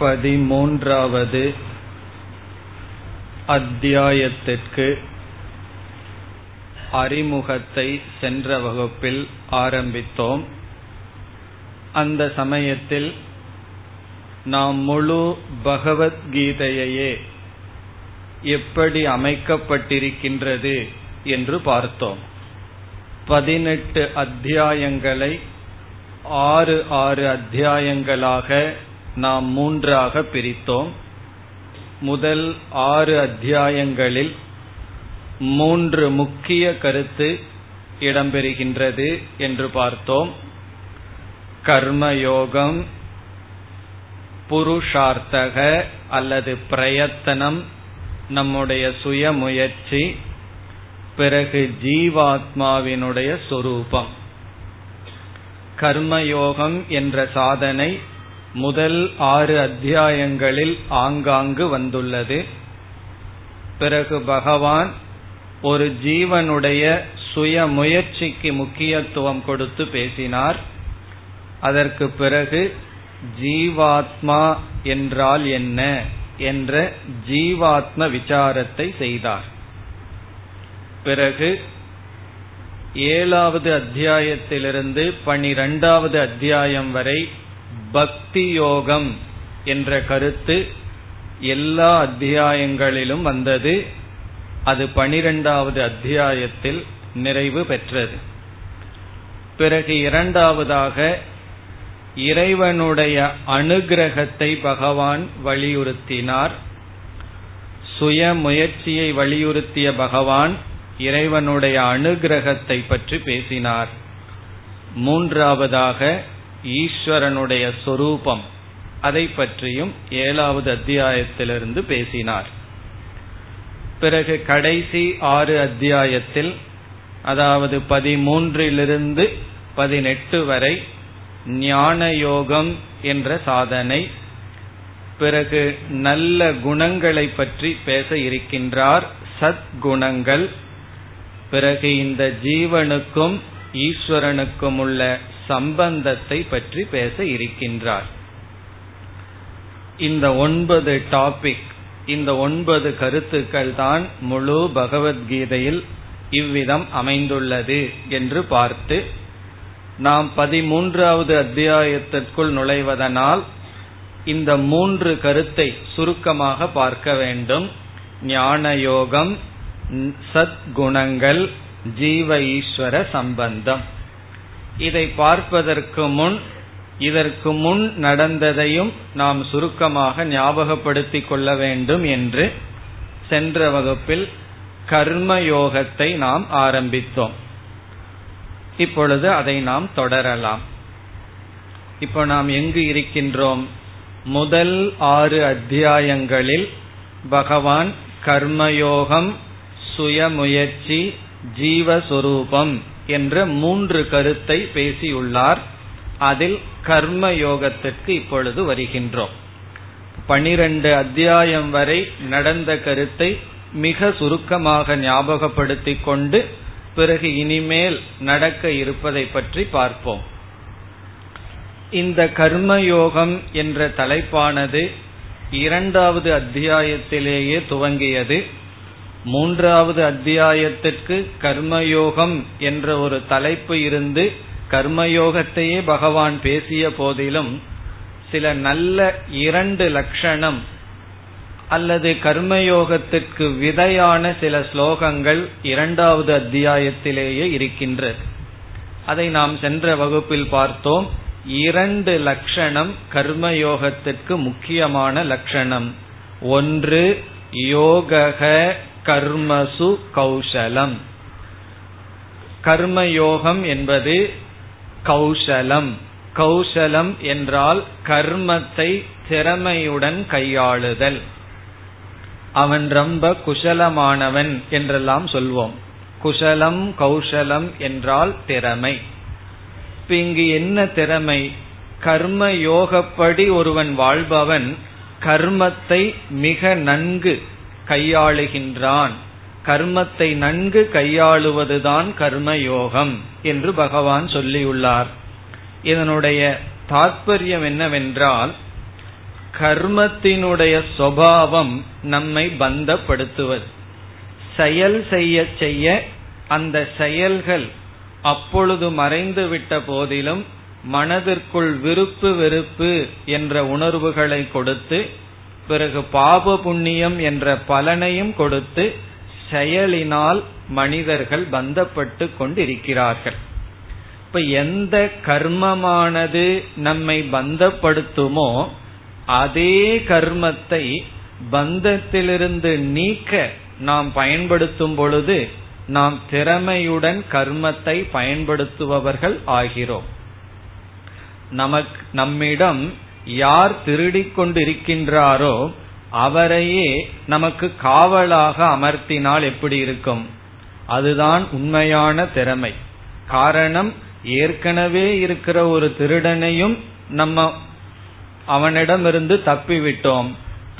13வது அத்தியாயத்திற்கு அறிமுகத்தை சென்ற வகுப்பில் ஆரம்பித்தோம். அந்த சமயத்தில் நாம் முழு பகவத்கீதையே எப்படி அமைக்கப்பட்டிருக்கின்றது என்று பார்த்தோம். 18 அத்தியாயங்களை 6 அத்தியாயங்களாக நாம் மூன்றாக பிரித்தோம். முதல் 6 அத்தியாயங்களில் 3 முக்கிய கருத்து இடம்பெறுகின்றது என்று பார்த்தோம். கர்மயோகம், புருஷார்த்தக அல்லது பிரயத்தனம், நம்முடைய சுயமுயற்சி, பிறகு ஜீவாத்மாவினுடைய சொரூபம். கர்மயோகம் என்ற சாதனை முதல் 6 அத்தியாயங்களில் ஆங்காங்கு வந்துள்ளது. பிறகு பகவான் ஒரு ஜீவனுடைய சுயமுயற்சிக்கு முக்கியத்துவம் கொடுத்து பேசினார். அதற்கு பிறகு ஜீவாத்மா என்றால் என்ன என்ற ஜீவாத்ம விசாரத்தை செய்தார். பிறகு 7வது அத்தியாயத்திலிருந்து 12வது அத்தியாயம் வரை பக்தி யோகம் என்ற கருத்து எல்லா அத்தியாயங்களிலும் வந்தது. அது 12வது அத்தியாயத்தில் நிறைவு பெற்றது. பிறகு 2வதாக இறைவனுடைய அனுகிரகத்தை பகவான் வலியுறுத்தினார். சுய முயற்சியை வலியுறுத்திய பகவான் இறைவனுடைய அனுகிரகத்தை பற்றி பேசினார். 3வதாக ஈஸ்வரனுடைய சொரூபம், அதை பற்றியும் 7வது அத்தியாயத்திலிருந்து பேசினார். பிறகு கடைசி 6 அத்தியாயத்தில், அதாவது 13லிருந்து 18 வரை ஞான யோகம் என்ற சாதனை, பிறகு நல்ல குணங்களை பற்றி பேச இருக்கின்றார், சத்குணங்கள். பிறகு இந்த ஜீவனுக்கும் ஈஸ்வரனுக்கும் உள்ள சம்பந்தத்தை பற்றி பேச இருக்கின்றார். இந்த 9 டாபிக், இந்த 9 கருத்துக்கள் தான் முழு பகவத்கீதையில் இவ்விதம் அமைந்துள்ளது என்று பார்த்து, நாம் 13வது அத்தியாயத்திற்குள் நுழைவதனால் இந்த 3 கருத்தை சுருக்கமாக பார்க்க வேண்டும். ஞான யோகம், சத்குணங்கள், ஜீவ ஈஸ்வர சம்பந்தம். இதை பார்ப்பதற்கு முன் நடந்ததையும் நாம் சுருக்கமாக ஞாபகப்படுத்திக் கொள்ள வேண்டும் என்று சென்ற வகுப்பில் கர்மயோகத்தை நாம் ஆரம்பித்தோம். இப்பொழுது அதை நாம் தொடரலாம். இப்போ நாம் எங்கு இருக்கின்றோம்? முதல் 6 அத்தியாயங்களில் பகவான் கர்மயோகம், சுயமுயற்சி, ஜீவஸ்வரூபம் என்ற 3 கருத்தை பேசியுள்ளார். அதில் கர்மயோகத்திற்கு இப்பொழுது வருகின்றோம். 12 அத்தியாயம் வரை நடந்த கருத்தை மிக சுருக்கமாக ஞாபகப்படுத்திக் கொண்டு பிறகு இனிமேல் நடக்க இருப்பதை பற்றி பார்ப்போம். இந்த கர்மயோகம் என்ற தலைப்பானது 2வது அத்தியாயத்திலேயே துவங்கியது. 3வது அத்தியாயத்திற்கு கர்மயோகம் என்ற ஒரு தலைப்பு இருந்து கர்மயோகத்தையே பகவான் பேசிய போதிலும், சில நல்ல 2 லட்சணம் அல்லது கர்மயோகத்திற்கு விதையான சில ஸ்லோகங்கள் 2வது அத்தியாயத்திலேயே இருக்கின்றது. அதை நாம் சென்ற வகுப்பில் பார்த்தோம். 2 லட்சணம் கர்மயோகத்திற்கு முக்கியமான லட்சணம். ஒன்று, யோகக கர்மசு கௌசலம். கர்மயோகம் என்பது கௌசலம். கௌசலம் என்றால் கர்மத்தை திறமையுடன் கையாளுதல். அவன் ரொம்ப குஷலமானவன் என்றெல்லாம் சொல்வோம். குஷலம் கௌசலம் என்றால் திறமை. இங்கு என்ன திறமை? கர்மயோகப்படி ஒருவன் வாழ்பவன் கர்மத்தை மிக நன்கு கையாளுகின்றான். கர்மத்தை நன்கு கையாளுவதுதான் கர்மயோகம் என்று பகவான் சொல்லியுள்ளார். இதனுடைய தாற்பயம் என்னவென்றால், கர்மத்தினுடைய சுபாவம் நம்மை பந்தப்படுத்துவது. செயல் செய்ய செய்ய அந்த செயல்கள் அப்பொழுது மறைந்துவிட்ட போதிலும் மனதிற்குள் விருப்பு வெறுப்பு என்ற உணர்வுகளை கொடுத்து, பிறகு பாப புண்ணியம் என்ற பலனையும் கொடுத்து செயலினால் மனிதர்கள் பந்தப்பட்டு கொண்டிருக்கிறார்கள். இப்ப எந்த கர்மமானது நம்மை பந்தப்படுத்துமோ அதே கர்மத்தை பந்தத்திலிருந்து நீக்க நாம் பயன்படுத்தும் பொழுது நாம் திறமையுடன் கர்மத்தை பயன்படுத்துபவர்கள் ஆகிறோம். நம்மிடம் யார் திருடிக்கொண்டிருக்கின்றாரோ அவரையே நமக்கு காவலாக அமர்த்தினால் எப்படி இருக்கும்? அதுதான் உண்மையான திறமை. காரணம், ஏற்கனவே இருக்கிற ஒரு திருடனையும் நம்ம அவனிடமிருந்து தப்பிவிட்டோம்.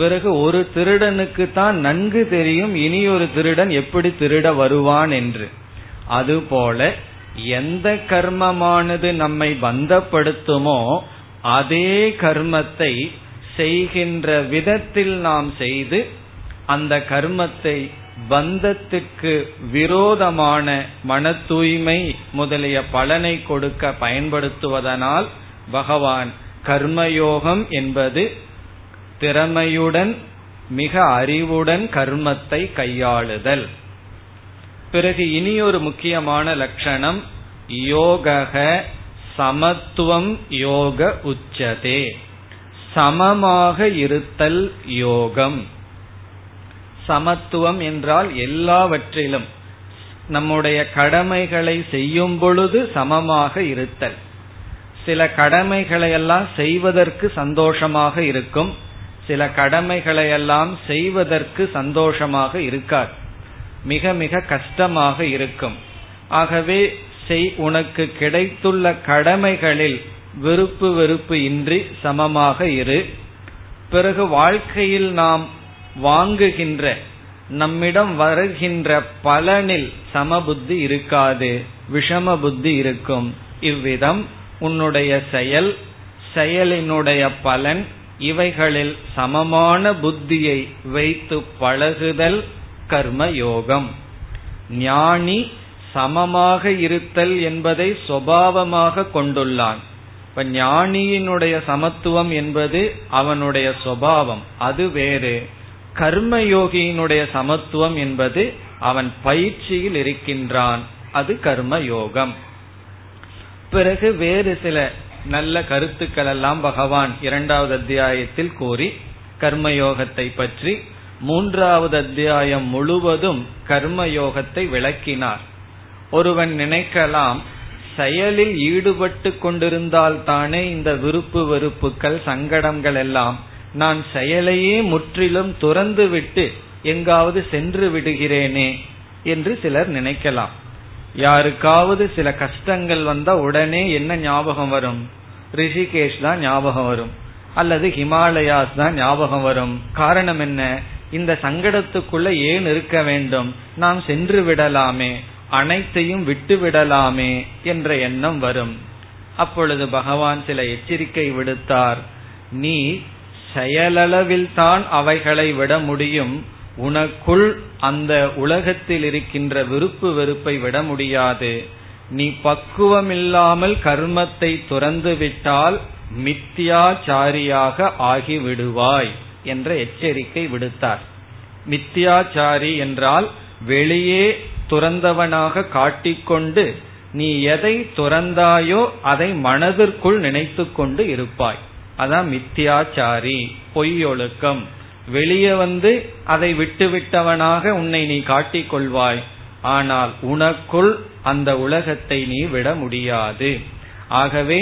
பிறகு ஒரு திருடனுக்கு தான் நன்கு தெரியும் இனி ஒரு திருடன் எப்படி திருட வருவான் என்று. அதுபோல எந்த கர்மமானது நம்மை பந்தப்படுத்துமோ அதே கர்மத்தை செய்கின்ற விதத்தில் நாம் செய்து அந்த கர்மத்தை பந்தத்துக்கு விரோதமான மன தூய்மை முதலிய பலனை கொடுக்க பயன்படுத்துவதனால் பகவான் கர்மயோகம் என்பது திறமையுடன் மிக அறிவுடன் கர்மத்தை கையாளுதல். பிறகு இனி ஒரு முக்கியமான லட்சணம், யோக சமத்துவம் யோக உச்சதே, சமமாக இருத்தல் யோகம். சமத்துவம் என்றால் எல்லாவற்றிலும் நம்முடைய கடமைகளை செய்யும் பொழுது சமமாக இருத்தல். சில கடமைகளையெல்லாம் செய்வதற்கு சந்தோஷமாக இருக்கும், சில கடமைகளையெல்லாம் செய்வதற்கு சந்தோஷமாக இருக்காது, மிக மிக கஷ்டமாக இருக்கும். ஆகவே உனக்கு கிடைத்துள்ள கடமைகளில் விருப்பு வெறுப்பு இன்றி சமமாக இரு. பிறகு வாழ்க்கையில் நாம் வாங்குகின்ற நம்மிடம் வருகின்ற பலனில் சமபுத்தி இருக்காது, விஷம புத்தி இருக்கும். இவ்விதம் உன்னுடைய செயலினுடைய பலன் இவைகளில் சமமான புத்தியை வைத்து பழகுதல் கர்மயோகம். ஞானி சமமாக இருத்தல் என்பதை சுபாவமாக கொண்டுள்ளான். இப்ப ஞானியினுடைய சமத்துவம் என்பது அவனுடைய சுபாவம், அது வேறு. கர்மயோகியினுடைய சமத்துவம் என்பது அவன் பயிற்சியில் இருக்கின்றான், அது கர்மயோகம். பிறகு வேறு சில நல்ல கருத்துக்கள் எல்லாம் பகவான் இரண்டாவது அத்தியாயத்தில் கூறி கர்மயோகத்தை பற்றி, மூன்றாவது அத்தியாயம் முழுவதும் கர்மயோகத்தை விளக்கினார். ஒருவன் நினைக்கலாம், செயலில் ஈடுபட்டு கொண்டிருந்தால்தானே இந்த விருப்பு வெறுப்புக்கள் சங்கடங்கள் எல்லாம், நான் செயலையே முற்றிலும் துறந்து விட்டு எங்காவது சென்று விடுகிறேனே என்று சிலர் நினைக்கலாம். யாருக்காவது சில கஷ்டங்கள் வந்தா உடனே என்ன ஞாபகம் வரும்? ரிஷிகேஷ் தான் ஞாபகம் வரும், அல்லது ஹிமாலயாஸ் தான் ஞாபகம் வரும். காரணம் என்ன? இந்த சங்கடத்துக்குள்ள ஏன் இருக்க வேண்டும், நாம் சென்று விடலாமே, அனைத்தையும் விட்டு விடலாமே என்ற எண்ணம் வரும். அப்பொழுது பகவான் சில எச்சரிக்கை விடுத்தார். நீ செயலளவில் தான் அவைகளை விட முடியும், உனக்குள் அந்த உலகத்தில் இருக்கின்ற விருப்பு வெறுப்பை விட முடியாது. நீ பக்குவம் இல்லாமல் கர்மத்தை துறந்து விட்டால் மித்தியாச்சாரியாக ஆகிவிடுவாய் என்ற எச்சரிக்கை விடுத்தார். மித்தியாச்சாரி என்றால் வெளியே துறந்தவனாக காட்டிக்கொண்டு நீ எதை துறந்தாயோ அதை மனதிற்குள் நினைத்து கொண்டு இருப்பாய், அதான் மித்தியாச்சாரி, பொய்யொழுக்கம். வெளியே வந்து அதை விட்டுவிட்டவனாக உன்னை நீ காட்டிக்கொள்வாய், ஆனால் உனக்குள் அந்த உலகத்தை நீ விட முடியாது. ஆகவே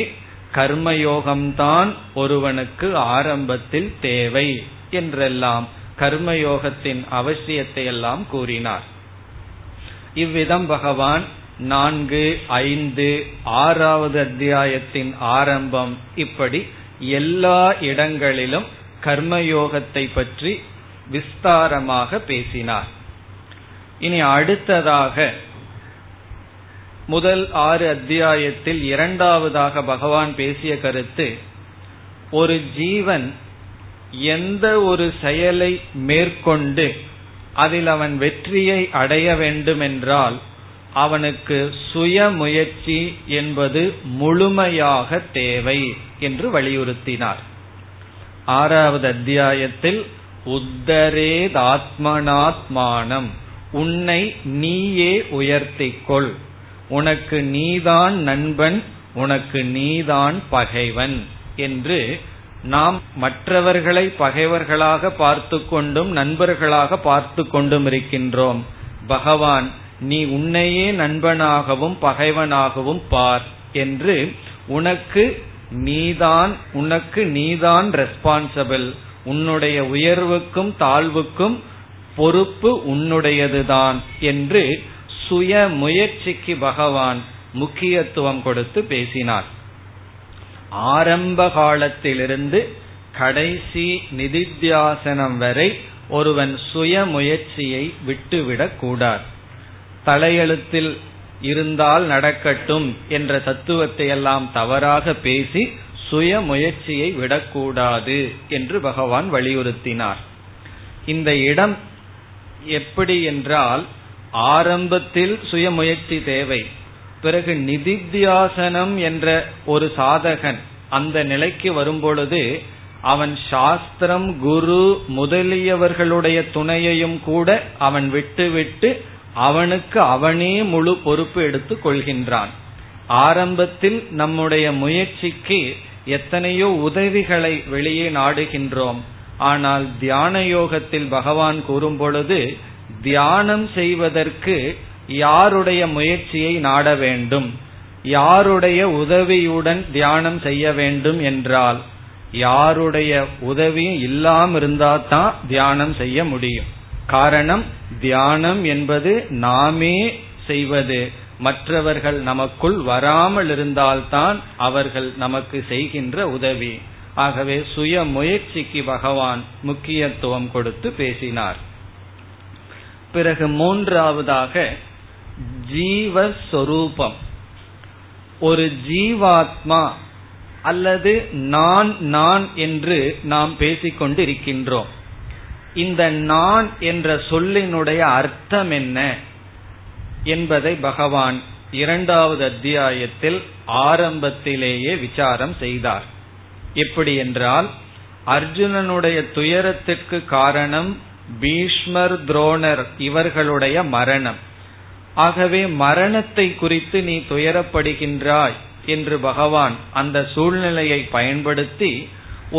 கர்மயோகம்தான் ஒருவனுக்கு ஆரம்பத்தில் தேவை என்றெல்லாம் கர்மயோகத்தின் அவசியத்தை எல்லாம் கூறினார். இவ்விதம் பகவான் 4, 5, 6வது அத்தியாயத்தின் ஆரம்பம் இப்படி எல்லா இடங்களிலும் கர்மயோகத்தை பற்றி விஸ்தாரமாக பேசினார். இனி அடுத்ததாக முதல் 6 அத்தியாயத்தில் இரண்டாவதாக பகவான் பேசிய கருத்து, ஒரு ஜீவன் எந்த ஒரு செயலை மேற்கொண்டு அதில் அவன் வெற்றியை அடைய வேண்டுமென்றால் அவனுக்கு சுய முயற்சி என்பது முழுமையாக தேவை என்று வலியுறுத்தினார். 6வது அத்தியாயத்தில் உத்தரேதாத்மனாத்மானம், உன்னை நீயே உயர்த்திக்கொள், உனக்கு நீதான் நண்பன், உனக்கு நீதான் பகைவன் என்று. நாம் மற்றவர்களை பகைவர்களாக பார்த்து கொண்டும் நண்பர்களாக பார்த்து கொண்டும் இருக்கின்றோம். பகவான், நீ உன்னையே நண்பனாகவும் பகைவனாகவும் பார் என்று. உனக்கு நீதான் ரெஸ்பான்சிபிள், உன்னுடைய உயர்வுக்கும் தாழ்வுக்கும் பொறுப்பு உன்னுடையதுதான் என்று சுய முயற்சிக்கு பகவான் முக்கியத்துவம் கொடுத்து பேசினார். ஆரம்ப காலத்திலிருந்து கடைசி நிதித்தியாசனம் வரை ஒருவன் சுய முயற்சியை விட்டுவிடக் கூடாது. தலையெழுத்தில் இருந்தால் நடக்கட்டும் என்ற தத்துவத்தை எல்லாம் தவறாக பேசி சுய முயற்சியை விடக்கூடாது என்று பகவான் வலியுறுத்தினார். இந்த இடம் எப்படி என்றால், ஆரம்பத்தில் சுய முயற்சி தேவை, பிறகு நிதித்தியாசனம் என்ற ஒரு சாதகன் அந்த நிலைக்கு வரும்பொழுது அவன் சாஸ்திரம், குரு முதலியவர்களுடைய துணையையும் கூட அவன் விட்டுவிட்டு அவனுக்கு அவனே முழு பொறுப்பு எடுத்து கொள்கின்றான். ஆரம்பத்தில் நம்முடைய முயற்சிக்கு எத்தனையோ உதவிகளை வெளியே நாடுகின்றோம். ஆனால் தியான யோகத்தில் பகவான் கூறும் பொழுது தியானம் செய்வதற்கு யாருடைய முயற்சியை நாட வேண்டும், யாருடைய உதவியுடன் தியானம் செய்ய வேண்டும் என்றால், யாருடைய உதவியும் இல்லாமிருந்தால்தான் தியானம் செய்ய முடியும். காரணம், தியானம் என்பது நாமே செய்வது, மற்றவர்கள் நமக்குள் வராமல் இருந்தால்தான் அவர்கள் நமக்கு செய்கின்ற உதவி. ஆகவே சுய முயற்சிக்கு பகவான் முக்கியத்துவம் கொடுத்து பேசினார். பிறகு 3வதாக ஜீவஸ்வரூபம், ஒரு ஜீவாத்மா அல்லது நான் நான் என்று நாம் பேசிக்கொண்டு இருக்கின்றோம். இந்த நான் என்ற சொல்லினுடைய அர்த்தம் என்ன என்பதை பகவான் 2வது அத்தியாயத்தில் ஆரம்பத்திலேயே விசாரம் செய்தார். எப்படி என்றால், அர்ஜுனனுடைய துயரத்திற்கு காரணம் பீஷ்மர், துரோணர் இவர்களுடைய மரணம். ஆகவே மரணத்தை குறித்து நீ துயரப்படுகின்றாய் என்று பகவான் அந்த சூழ்நிலையை பயன்படுத்தி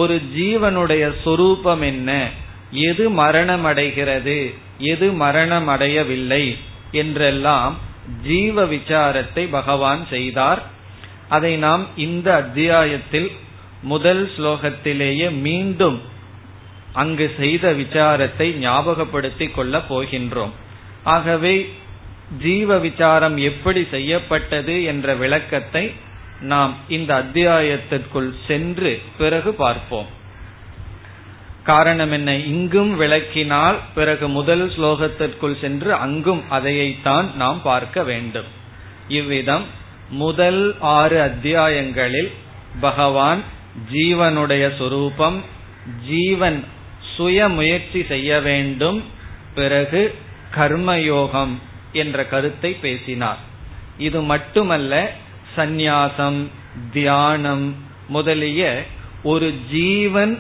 ஒரு ஜீவனுடைய சொரூபம் என்ன, எது மரணமடைகிறது, எது மரணமடையவில்லை என்றெல்லாம் ஜீவ விசாரத்தை பகவான் செய்தார். அதை நாம் இந்த அத்தியாயத்தில் முதல் ஸ்லோகத்திலேயே மீண்டும் அங்கு செய்த விசாரத்தை ஞாபகப்படுத்திக் கொள்ள போகின்றோம். ஆகவே ஜீவ விசாரம் எப்படி செய்யப்பட்டது என்ற விளக்கத்தை நாம் இந்த அத்தியாயத்திற்குள் சென்று பிறகு பார்ப்போம். காரணம் என்ன, இங்கும் விளக்கினால் பிறகு முதல் ஸ்லோகத்திற்குள் சென்று அங்கும் அதையைத்தான் நாம் பார்க்க வேண்டும். இவ்விதம் முதல் 6 அத்தியாயங்களில் பகவான் ஜீவனுடைய சொரூபம், ஜீவன் சுய முயற்சி செய்ய வேண்டும், பிறகு கர்மயோகம் என்ற கருத்தை பேசினார். இது மட்டுமல்ல, சந்நியாசம், தியானம் முதலிய ஒரு ஜீவன்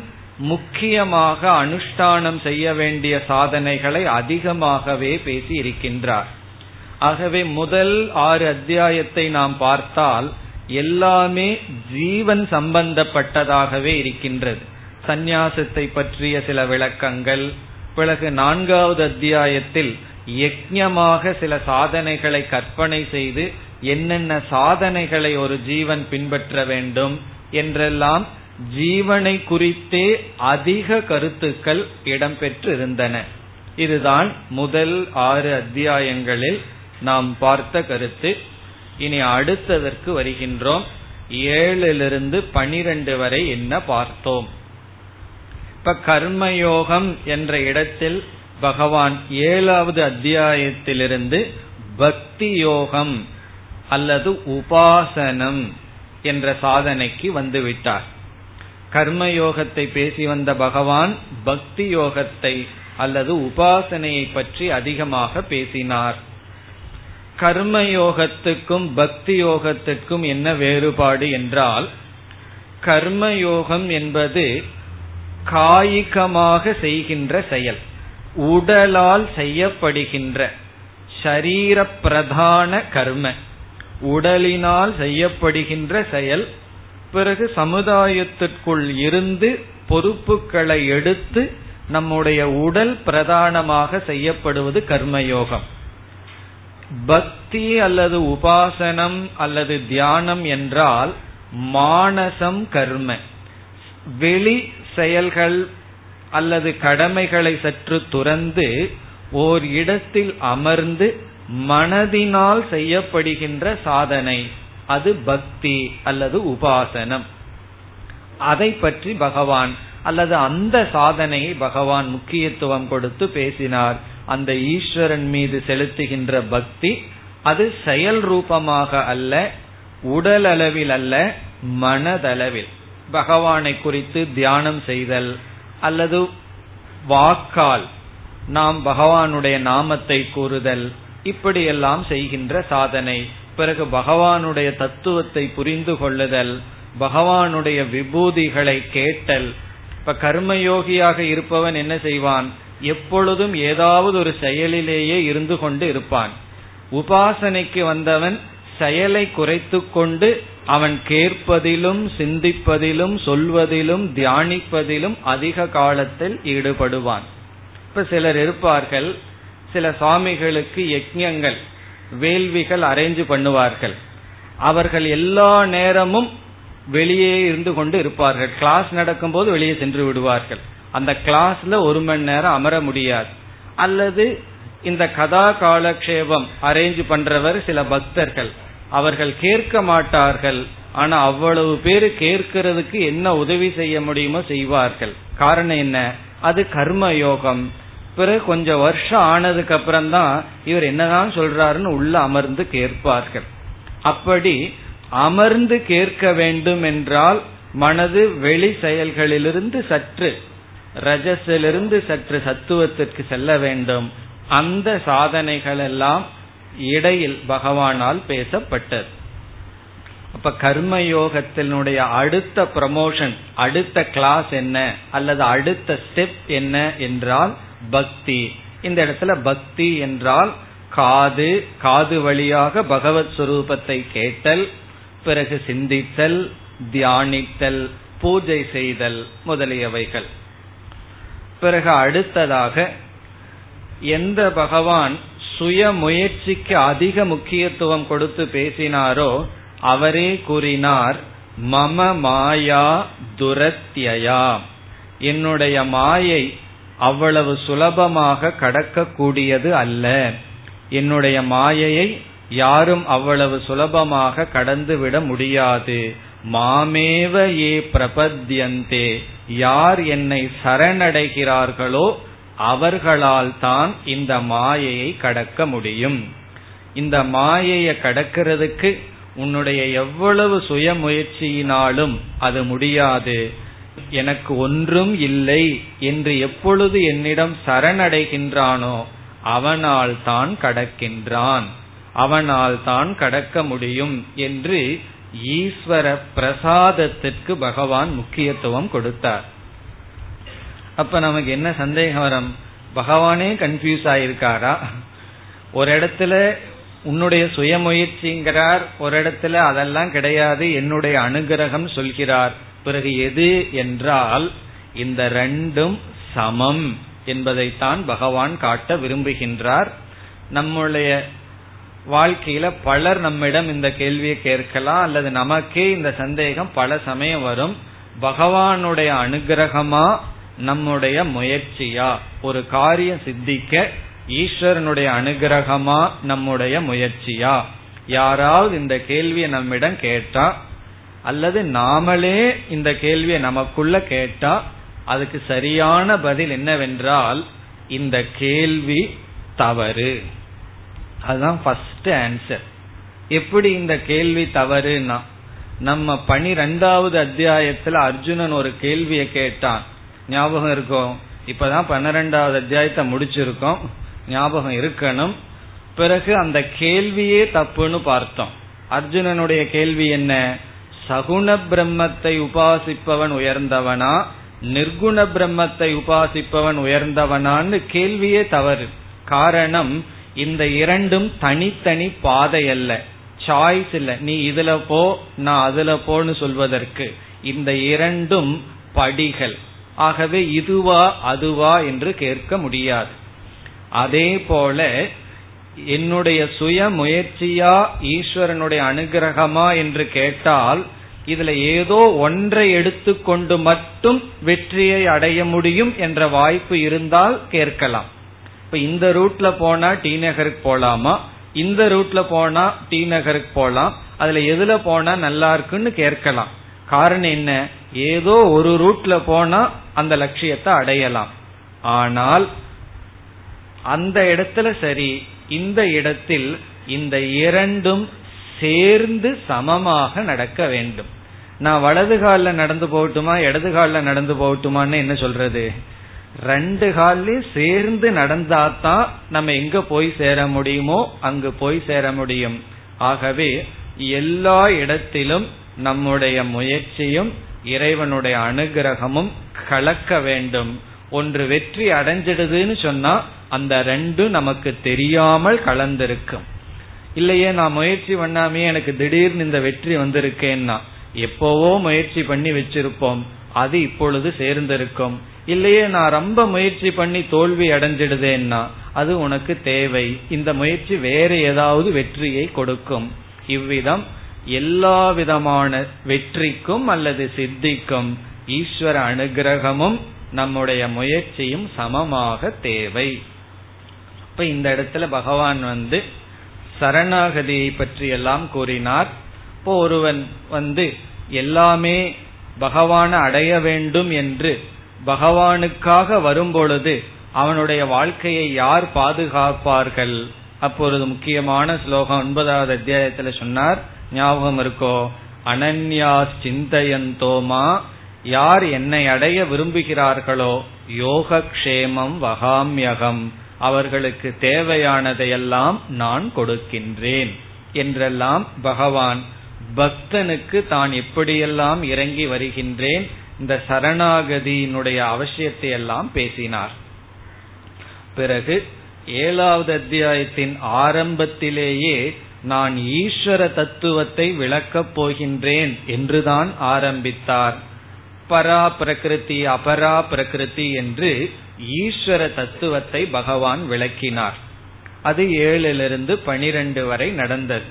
முக்கியமாக அனுஷ்டானம் செய்ய வேண்டிய சாதனைகளை அதிகமாகவே பேசி இருக்கின்றார். ஆகவே முதல் 6 அத்தியாயத்தை நாம் பார்த்தால் எல்லாமே ஜீவன் சம்பந்தப்பட்டதாகவே இருக்கின்றது. சந்நியாசத்தை பற்றிய சில விளக்கங்கள், பிறகு 4வது அத்தியாயத்தில் யஜ்ஞமாக சில சாதனைகளை கற்பனை செய்து என்னென்ன சாதனைகளை ஒரு ஜீவன் பின்பற்ற வேண்டும் என்றெல்லாம் ஜீவனை குறித்தே அதிக கருத்துக்கள் இடம்பெற்றிருந்தன. இதுதான் முதல் 6 அத்தியாயங்களில் நாம் பார்த்த கருத்து. இனி அடுத்ததற்கு வருகின்றோம். 7லிருந்து 12 வரை என்ன பார்த்தோம்? இப்ப கர்மயோகம் என்ற இடத்தில் பகவான் 7வது அத்தியாயத்திலிருந்து பக்தி யோகம் அல்லது உபாசனம் என்ற சாதனைக்கு வந்துவிட்டார். கர்மயோகத்தை பேசி வந்த பகவான் பக்தி யோகத்தை அல்லது உபாசனையை பற்றி அதிகமாக பேசினார். கர்மயோகத்துக்கும் பக்தி யோகத்திற்கும் என்ன வேறுபாடு என்றால், கர்மயோகம் என்பது காயிகமாக செய்கின்ற செயல், உடலால் செய்யப்படுகின்ற சரீர பிரதான கர்ம, உடலினால் செய்யப்படுகின்ற செயல். பிறகு சமுதாயத்திற்குள் இருந்து பொறுப்புகளை எடுத்து நம்முடைய உடல் பிரதானமாக செய்யப்படுவது கர்மயோகம். பக்தி அல்லது உபாசனம் அல்லது தியானம் என்றால் மானசம் கர்ம, வெளி செயல்கள் அல்லது கடமைகளை சற்று துறந்து ஓர் இடத்தில் அமர்ந்து மனதினால் செய்யப்படுகின்ற சாதனை, அது பக்தி அல்லது உபாசனம். அதை பற்றி பகவான் அல்லது அந்த சாதனையை பகவான் முக்கியத்துவம் கொடுத்து பேசினார். அந்த ஈஸ்வரன் மீது செலுத்துகின்ற பக்தி, அது செயல் ரூபமாக அல்ல, உடல் அளவில் அல்ல, மனதளவில். பகவானை குறித்து தியானம் செய்தல் அல்லது வாக்கால் நாம் பகவானுடைய நாமத்தை கூறுதல், இப்படியெல்லாம் செய்கின்ற சாதனை. பிறகு பகவானுடைய தத்துவத்தை புரிந்து கொள்ளுதல், பகவானுடைய விபூதிகளை கேட்டல். இப்ப கர்மயோகியாக இருப்பவன் என்ன செய்வான்? எப்பொழுதும் ஏதாவது ஒரு செயலிலேயே இருந்து கொண்டு இருப்பான். உபாசனைக்கு வந்தவன் செயலை குறைத்து கொண்டு அவன் கேட்பதிலும் சிந்திப்பதிலும் சொல்வதிலும் தியானிப்பதிலும் அதிக காலத்தில் ஈடுபடுவான். இப்ப சிலர் இருப்பார்கள், சில சுவாமிகளுக்கு யஜ்ஞங்கள் வேள்விகள் அரேஞ்ச் பண்ணுவார்கள். அவர்கள் எல்லா நேரமும் வெளியே இருந்து கொண்டு இருப்பார்கள். கிளாஸ் நடக்கும்போது வெளியே சென்று விடுவார்கள். அந்த கிளாஸ்ல ஒரு மணி நேரம் அமர முடியாது. அல்லது இந்த கதா காலக்ஷேபம் அரேஞ்ச் பண்றவர் சில பக்தர்கள், அவர்கள் கேட்க மாட்டார்கள், ஆனா அவ்வளவு பேர் கேட்கிறதுக்கு என்ன உதவி செய்ய முடியுமோ செய்வார்கள். காரணம் என்ன? அது கர்மயோகம். பிறகு கொஞ்சம் வருஷம் ஆனதுக்கு அப்புறம் தான் இவர் என்னதான் சொல்றாருன்னு உள்ள அமர்ந்து கேட்பார்கள். அப்படி அமர்ந்து கேட்க வேண்டும் என்றால் மனது வெளி செயல்களிலிருந்து சற்று ரஜஸிலிருந்து சற்று சத்துவத்திற்கு செல்ல வேண்டும். அந்த சாதனைகள் எல்லாம் இடையில் பகவானால் பேசப்பட்டது. அப்ப கர்மயோகத்தினுடைய அடுத்த ப்ரமோஷன், அடுத்த கிளாஸ் என்ன அல்லது அடுத்த ஸ்டெப் என்ன என்றால் பக்தி. இந்த இடத்துல பக்தி என்றால் காது, காது வழியாக பகவத் சுரூபத்தை கேட்டல், பிறகு சிந்தித்தல், தியானித்தல், பூஜை செய்தல் முதலியவைகள். பிறகு அடுத்ததாக எந்த பகவான் சுய முயற்சிக்கு அதிக முக்கியத்துவம் கொடுத்து பேசினாரோ அவரே கூறினார், மம மாயா துரத்யயா, என்னுடைய மாயை அவ்வளவு சுலபமாக கடக்கக்கூடியது அல்ல, என்னுடைய மாயையை யாரும் அவ்வளவு சுலபமாக கடந்துவிட முடியாது. மாமேவ ஏ பிரபத்யந்தே, யார் என்னை சரணடைகிறார்களோ அவர்களால் தான் இந்த மாயையை கடக்க முடியும். இந்த மாயையை கடக்கிறதுக்கு உன்னுடைய எவ்வளவு சுய முயற்சியினாலும் அது முடியாது. எனக்கு ஒன்றும் இல்லை என்று எப்பொழுது என்னிடம் சரணடைகின்றானோ அவனால் தான் கடக்கின்றான், அவனால் தான் கடக்க முடியும் என்று ஈஸ்வர பிரசாதத்திற்கு பகவான் முக்கியத்துவம் கொடுத்தார். அப்ப நமக்கு என்ன சந்தேகம் வரும்? பகவானே கன்ஃபியூஸ் ஆயிருக்காரா? ஒரு இடத்துல உன்னுடைய சுயமுயற்சிங்கிறார், ஒரு இடத்துல அதெல்லாம் கிடையாது என்னுடைய அனுகிரகம் சொல்கிறார். பிறகு எது என்றால் இந்த ரெண்டும் சமம் என்பதைத்தான் பகவான் காட்ட விரும்புகின்றார். நம்முடைய வாழ்க்கையில பலர் நம்மிடம் இந்த கேள்வியை கேட்கலாம் அல்லது நமக்கே இந்த சந்தேகம் பல சமயம் வரும். பகவானுடைய அனுகிரகமா நம்முடைய முயற்சியா? ஒரு காரியம் சித்திக்க ஈஸ்வரனுடைய அனுகிரகமா நம்முடைய முயற்சியா? யாராவது இந்த கேள்வியை நம்மிடம் கேட்டா அல்லது நாமளே இந்த கேள்வியை நமக்குள்ள கேட்டா அதுக்கு சரியான பதில் என்னவென்றால் இந்த கேள்வி தவறு. அதுதான் ஃபர்ஸ்ட் ஆன்சர். எப்படி இந்த கேள்வி தவறுனா, நம்ம 12வது அத்தியாயத்துல அர்ஜுனன் ஒரு கேள்வியை கேட்டான், ஞாபகம் இருக்கும். இப்பதான் 12வது அத்தியாயத்தை முடிச்சிருக்கோம், ஞாபகம் இருக்கணும். பிறகு அந்த கேள்வியே தப்புன்னு பார்த்தோம். அர்ஜுனனுடைய கேள்வி என்ன? சகுண பிரம்மத்தை உபாசிப்பவன் உயர்ந்தவனா, நிர்குண பிரம்மத்தை உபாசிப்பவன் உயர்ந்தவனான்னு கேள்வியே தவறு. காரணம், இந்த இரண்டும் தனித்தனி பாதை அல்ல, சாய்ஸ் இல்ல. நீ இதுல போ, நான் அதுல போன்னு சொல்வதற்கு இந்த இரண்டும் படிகள். ஆகவே இதுவா அதுவா என்று கேட்க முடியாது. அதே போல என்னுடைய சுய முயற்சியா ஈஸ்வரனுடைய அனுகிரகமா என்று கேட்டால் இதுல ஏதோ ஒன்றை எடுத்துக்கொண்டு மட்டும் வெற்றியை அடைய முடியும் என்ற வாய்ப்பு இருந்தால் கேட்கலாம். இப்ப இந்த ரூட்ல போனா டி நகருக்கு போலாமா, இந்த ரூட்ல போனா டி நகருக்கு போலாம், அதுல எதுல போனா நல்லா இருக்குன்னு கேட்கலாம். காரணம் என்ன? ஏதோ ஒரு ரூட்ல போனா அந்த லட்சியத்தை அடையலாம். ஆனால் அந்த இடத்துல சரி, இந்த இடத்தில் இந்த இரண்டும் சேர்ந்து சமமாக நடக்க வேண்டும். நான் வலது கால்ல நடந்து போகட்டுமா இடது கால்ல நடந்து போகட்டுமான்னு என்ன சொல்றது? ரெண்டு கால்லையும் சேர்ந்து நடந்தாதான் நம்ம எங்க போய் சேர முடியுமோ அங்கு போய் சேர முடியும். ஆகவே எல்லா இடத்திலும் நம்முடைய முயற்சியும் இறைவனுடைய அனுகிரகமும் கலக்க வேண்டும். ஒன்று வெற்றி அடைஞ்சிடுதுன்னு சொன்னா அந்த ரெண்டும் நமக்கு தெரியாமல் கலந்திருக்கும். இல்லையே, நான் முயற்சி பண்ணாமே எனக்கு திடீர்னு இந்த வெற்றி வந்திருக்கேன்னா எப்போவோ முயற்சி பண்ணி வச்சிருப்போம், அது இப்பொழுது சேர்ந்திருக்கும். இல்லையே, நான் ரொம்ப முயற்சி பண்ணி தோல்வி அடைஞ்சிடுதேன்னா அது உனக்கு தேவை, இந்த முயற்சி வேற ஏதாவது வெற்றியை கொடுக்கும். இவ்விதம் எல்லா விதமான வெற்றிக்கும் அல்லது சித்திக்கும் ஈஸ்வர அனுகிரகமும் நம்முடைய முயற்சியும் சமமாக தேவை. இப்ப இந்த இடத்துல பகவான் சரணாகதியை பற்றி எல்லாம் கூறினார். இப்போ ஒருவன் எல்லாமே பகவானை அடைய வேண்டும் என்று பகவானுக்காக வரும்பொழுது அவனுடைய வாழ்க்கையை யார் பாதுகாப்பார்கள்? அப்பொழுது முக்கியமான ஸ்லோகம் 9வது அத்தியாயத்துல சொன்னார், ஞாபகம் இருக்கோ? அனன்யாஸ் சிந்தயந்தோமா, யார் என்னை அடைய விரும்புகிறார்களோ யோகக்ஷேமம் வகாம்யகம், அவர்களுக்கு தேவையானதையெல்லாம் நான் கொடுக்கின்றேன் என்றெல்லாம் பகவான் பக்தனுக்கு தான் எப்படியெல்லாம் இறங்கி வருகின்றேன், இந்த சரணாகதியினுடைய அவசியத்தை எல்லாம் பேசினார். பிறகு 7வது அத்தியாயத்தின் ஆரம்பத்திலேயே நான் ஈஸ்வர தத்துவத்தை விளக்கப் போகின்றேன் என்றுதான் ஆரம்பித்தார். பரா பிரகிருதி அபரா பிரகிருதி என்று ஈஸ்வர தத்துவத்தை பகவான் விளக்கினார். அது 7லிருந்து 12 வரை நடந்தது.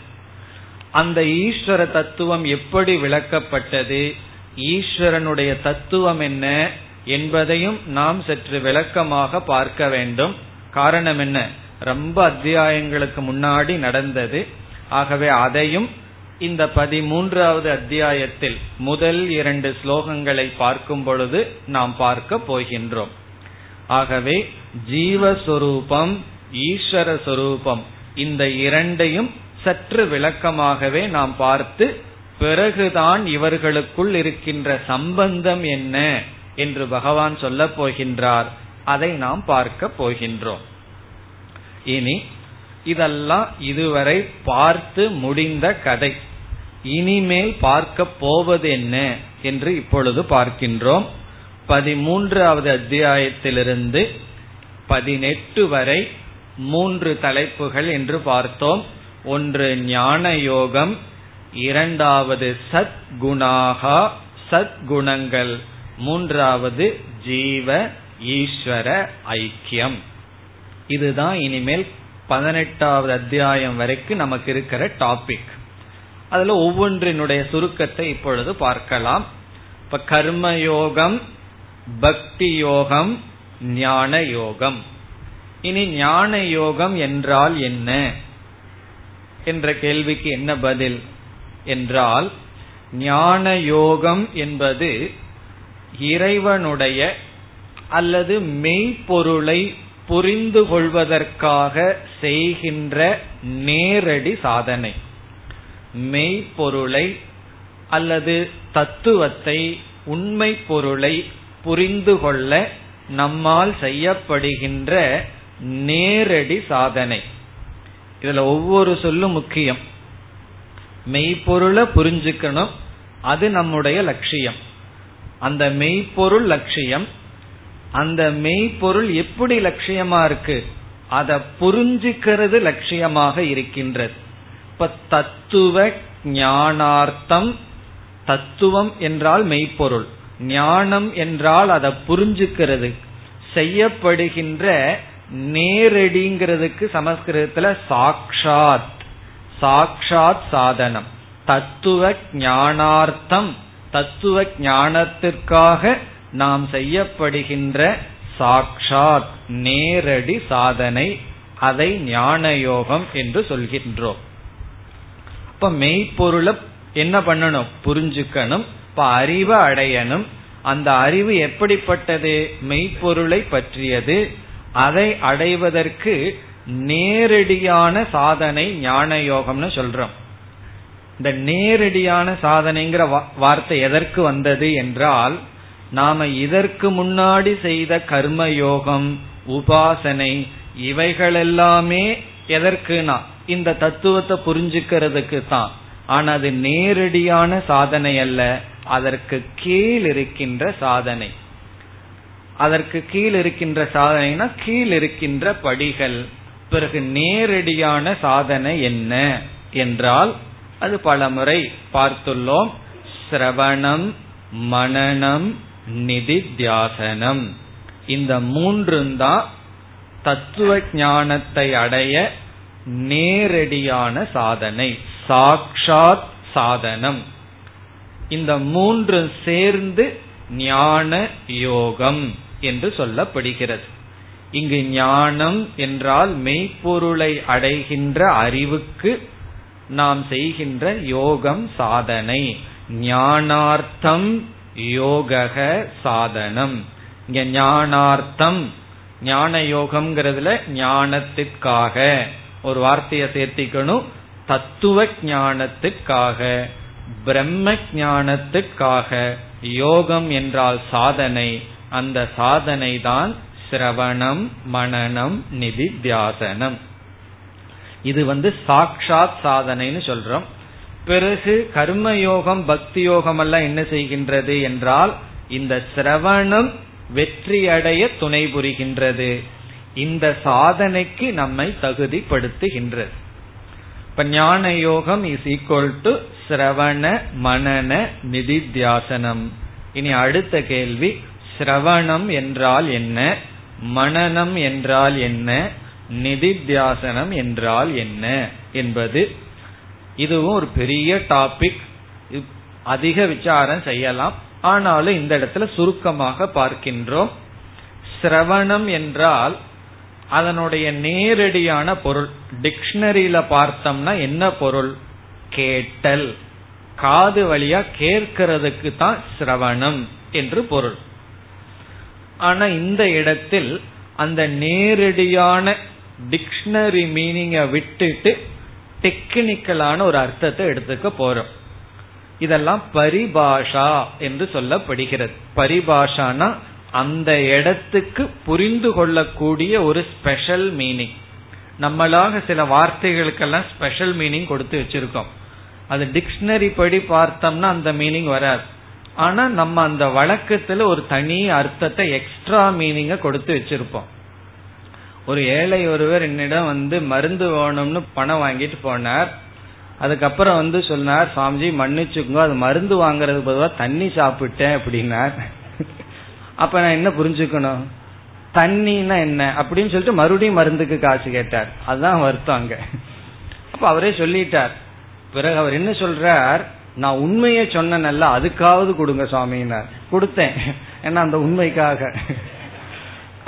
அந்த ஈஸ்வர தத்துவம் எப்படி விளக்கப்பட்டது, ஈஸ்வரனுடைய தத்துவம் என்ன என்பதையும் நாம் சற்று விளக்கமாக பார்க்க வேண்டும். காரணம் என்ன? ரொம்ப அத்தியாயங்களுக்கு முன்னாடி நடந்தது. ஆகவே அதையும் இந்த 13வது அத்தியாயத்தில் முதல் 2 ஸ்லோகங்களை பார்க்கும் பொழுது நாம் பார்க்க போகின்றோம். ஆகவே ஜீவஸ்வரூபம் ஈஸ்வரஸ்வரூபம் இந்த இரண்டையும் சற்று விளக்கமாகவே நாம் பார்த்து பிறகுதான் இவர்களுக்குள் இருக்கின்ற சம்பந்தம் என்ன என்று பகவான் சொல்ல போகின்றார். அதை நாம் பார்க்க போகின்றோம். இனி இதெல்லாம் இதுவரை பார்த்து முடிந்த கதை. இனிமேல் பார்க்க போவது என்ன என்று இப்பொழுது பார்க்கின்றோம். 13வது அத்தியாயத்திலிருந்து 18 வரை 3 தலைப்புகள் என்று பார்த்தோம். ஒன்று ஞான யோகம், 2வது சத் குணாகா சத் குணங்கள், 3வது ஜீவ ஈஸ்வர ஐக்கியம். இதுதான் இனிமேல் 18வது அத்தியாயம் வரைக்கும் நமக்கு இருக்கிற டாபிக். அதுல ஒவ்வொன்றினுடைய சுருக்கத்தை இப்பொழுது பார்க்கலாம். இப்ப கர்ம யோகம், பக்தி யோகம், ஞான யோகம். இனி ஞான யோகம் என்றால் என்ன என்ற கேள்விக்கு என்ன பதில் என்றால், ஞான யோகம் என்பது இறைவனுடைய அல்லது மெய்ப்பொருளை புரிந்து கொள்வதற்காக செய்கின்ற நேரடி சாதனை. மெய்ப்பொருளை அல்லது தத்துவத்தை, உண்மை பொருளை புரிந்து கொள்ள நம்மால் செய்யப்படுகின்ற நேரடி சாதனை. இதுல ஒவ்வொரு சொல்லும் முக்கியம். மெய்ப்பொருளை புரிஞ்சுக்கணும், அது நம்முடைய லட்சியம். அந்த மெய்ப்பொருள் லட்சியம், அந்த மெய்ப்பொருள் எப்படி லட்சியமா இருக்கு, அதை புரிஞ்சுக்கிறது லட்சியமாக இருக்கின்றது. இப்ப தத்துவ ஞானார்த்தம், தத்துவம் என்றால் மெய்ப்பொருள், ஞானம் என்றால் அதை புரிஞ்சுக்கிறது, செய்யப்படுகின்ற நேரடிங்கிறதுக்கு சமஸ்கிருதத்துல சாக்ஷாத், சாக்ஷாத் சாதனம். தத்துவ ஞானார்த்தம், தத்துவ ஞானத்திற்காக நாம் செய்யப்படுகின்ற சாக்ஷாத் நேரடி சாதனை, அதை ஞான யோகம் என்று சொல்கின்றோம். இப்ப மெய்ப்பொருளை என்ன பண்ணணும், புரிஞ்சுக்கணும், இப்ப அறிவை அடையணும். அந்த அறிவு எப்படிப்பட்டது, மெய்ப்பொருளை பற்றியது. அதை அடைவதற்கு நேரடியான சாதனை ஞான யோகம்னு சொல்றோம். இந்த நேரடியான சாதனைங்கிற வார்த்தை எதற்கு வந்தது என்றால், நாம இதற்கு முன்னாடி செய்த கர்மயோகம், உபாசனை, இவைகளெல்லாமே எதற்குனா இந்த தத்துவத்தை புரிஞ்சுக்கிறதுக்கு தான். ஆனா அது நேரடியான சாதனை அல்ல, அதற்கு கீழ் இருக்கின்ற சாதனை. அதற்கு கீழ் இருக்கின்ற சாதனைனா கீழ் இருக்கின்ற படிகள். பிறகு நேரடியான சாதனை என்ன என்றால், அது பல முறை பார்த்துள்ளோம். சிரவணம், மனனம், நிதித்தியாசனம். இந்த மூன்றும்தான் தத்துவ ஞானத்தை அடைய நேரடியான சாதனை, சாக்ஷாத் சாதனம். இந்த மூன்று சேர்ந்து ஞான யோகம் என்று சொல்லப்படுகிறது. இங்கு ஞானம் என்றால் மெய்ப்பொருளை அடைகின்ற அறிவுக்கு நாம் செய்கின்ற யோகம், சாதனை. ஞானார்த்தம் யோகக சாதனம். இங்க ஞானார்த்தம், ஞான யோகம்ங்கிறதுல ஞானத்திற்காக ஒரு வார்த்தையை சேர்த்திக்கணும். தத்துவ ஞானத்திற்காக, பிரம்ம ஞானத்திற்காக. யோகம் என்றால் சாதனை. அந்த சாதனை தான் சிரவணம், மனனம், நிதித்தியாசனம். இது சாக்ஷாத் சாதனைன்னு சொல்றோம். பிறகு கர்மயோகம், பக்தி யோகம் எல்லாம் என்ன செய்கின்றது என்றால், இந்த சிரவணம் வெற்றியடைய துணை புரிகின்றது, இந்த சாதனைக்கு நம்மை தகுதிப்படுத்துகின்றது. இப்ப ஞான யோகம் இஸ் ஈக்வல் டு சிரவண மனன நிதித்தியாசனம். இனி அடுத்த கேள்வி, சிரவணம் என்றால் என்ன, மனனம் என்றால் என்ன, நிதித்தியாசனம் என்றால் என்ன என்பது. இதுவும் ஒரு பெரிய டாபிக், அதிக விசாரம் செய்யலாம். ஆனாலும் இந்த இடத்துல சுருக்கமாக பார்க்கின்றோம். சிரவணம் என்றால் அதனுடைய நேரடியான பொருள் டிக்ஷனரியில பார்த்தோம்னா என்ன பொருள், கேட்டல், காது வழியா கேட்கிறதுக்கு தான் சிரவணம் என்று பொருள். ஆனா இந்த இடத்தில் அந்த நேரடியான டிக்ஷனரி மீனிங்க விட்டுட்டு டெக்னிக்கலான ஒரு அர்த்தத்தை எடுத்துக்க போறோம். இதெல்லாம் பரிபாஷா என்று சொல்லப்படுகிறது. பரிபாஷானா அந்த இடத்துக்கு புரிந்து கொள்ளக்கூடிய ஒரு ஸ்பெஷல் மீனிங். நம்மளாக சில வார்த்தைகளுக்கெல்லாம் ஸ்பெஷல் மீனிங் கொடுத்து வச்சிருக்கோம். அது டிக்ஷனரி படி பார்த்தோம்னா அந்த மீனிங் வராது. ஆனா நம்ம அந்த வழக்கத்துல ஒரு தனி அர்த்தத்தை, எக்ஸ்ட்ரா மீனிங்க கொடுத்து வச்சிருப்போம். ஒரு ஏழை ஒருவர் என்னிடம் மருந்து வேணும்னு பணம் வாங்கிட்டு போனார். அதுக்கப்புறம் சொன்னார், சாமிஜி மன்னிச்சுக்கோ, அது மருந்து வாங்கறது பொதுவா தண்ணி சாப்பிட்டேன் அப்படின்னார். அப்ப நான் என்ன புரிஞ்சுக்கணும், தண்ணின்னா என்ன அப்படின்னு சொல்லிட்டு மறுபடியும் மருந்துக்கு காசு கேட்டார். அதுதான் வருத்தம் அங்க. அப்ப அவரே சொல்லிட்டார். பிறகு அவர் என்ன சொல்றார், நான் உண்மையை சொன்னேன்ல, அதுக்காவது கொடுங்க சுவாமினார். கொடுத்தேன், ஏன்னா அந்த உண்மைக்காக.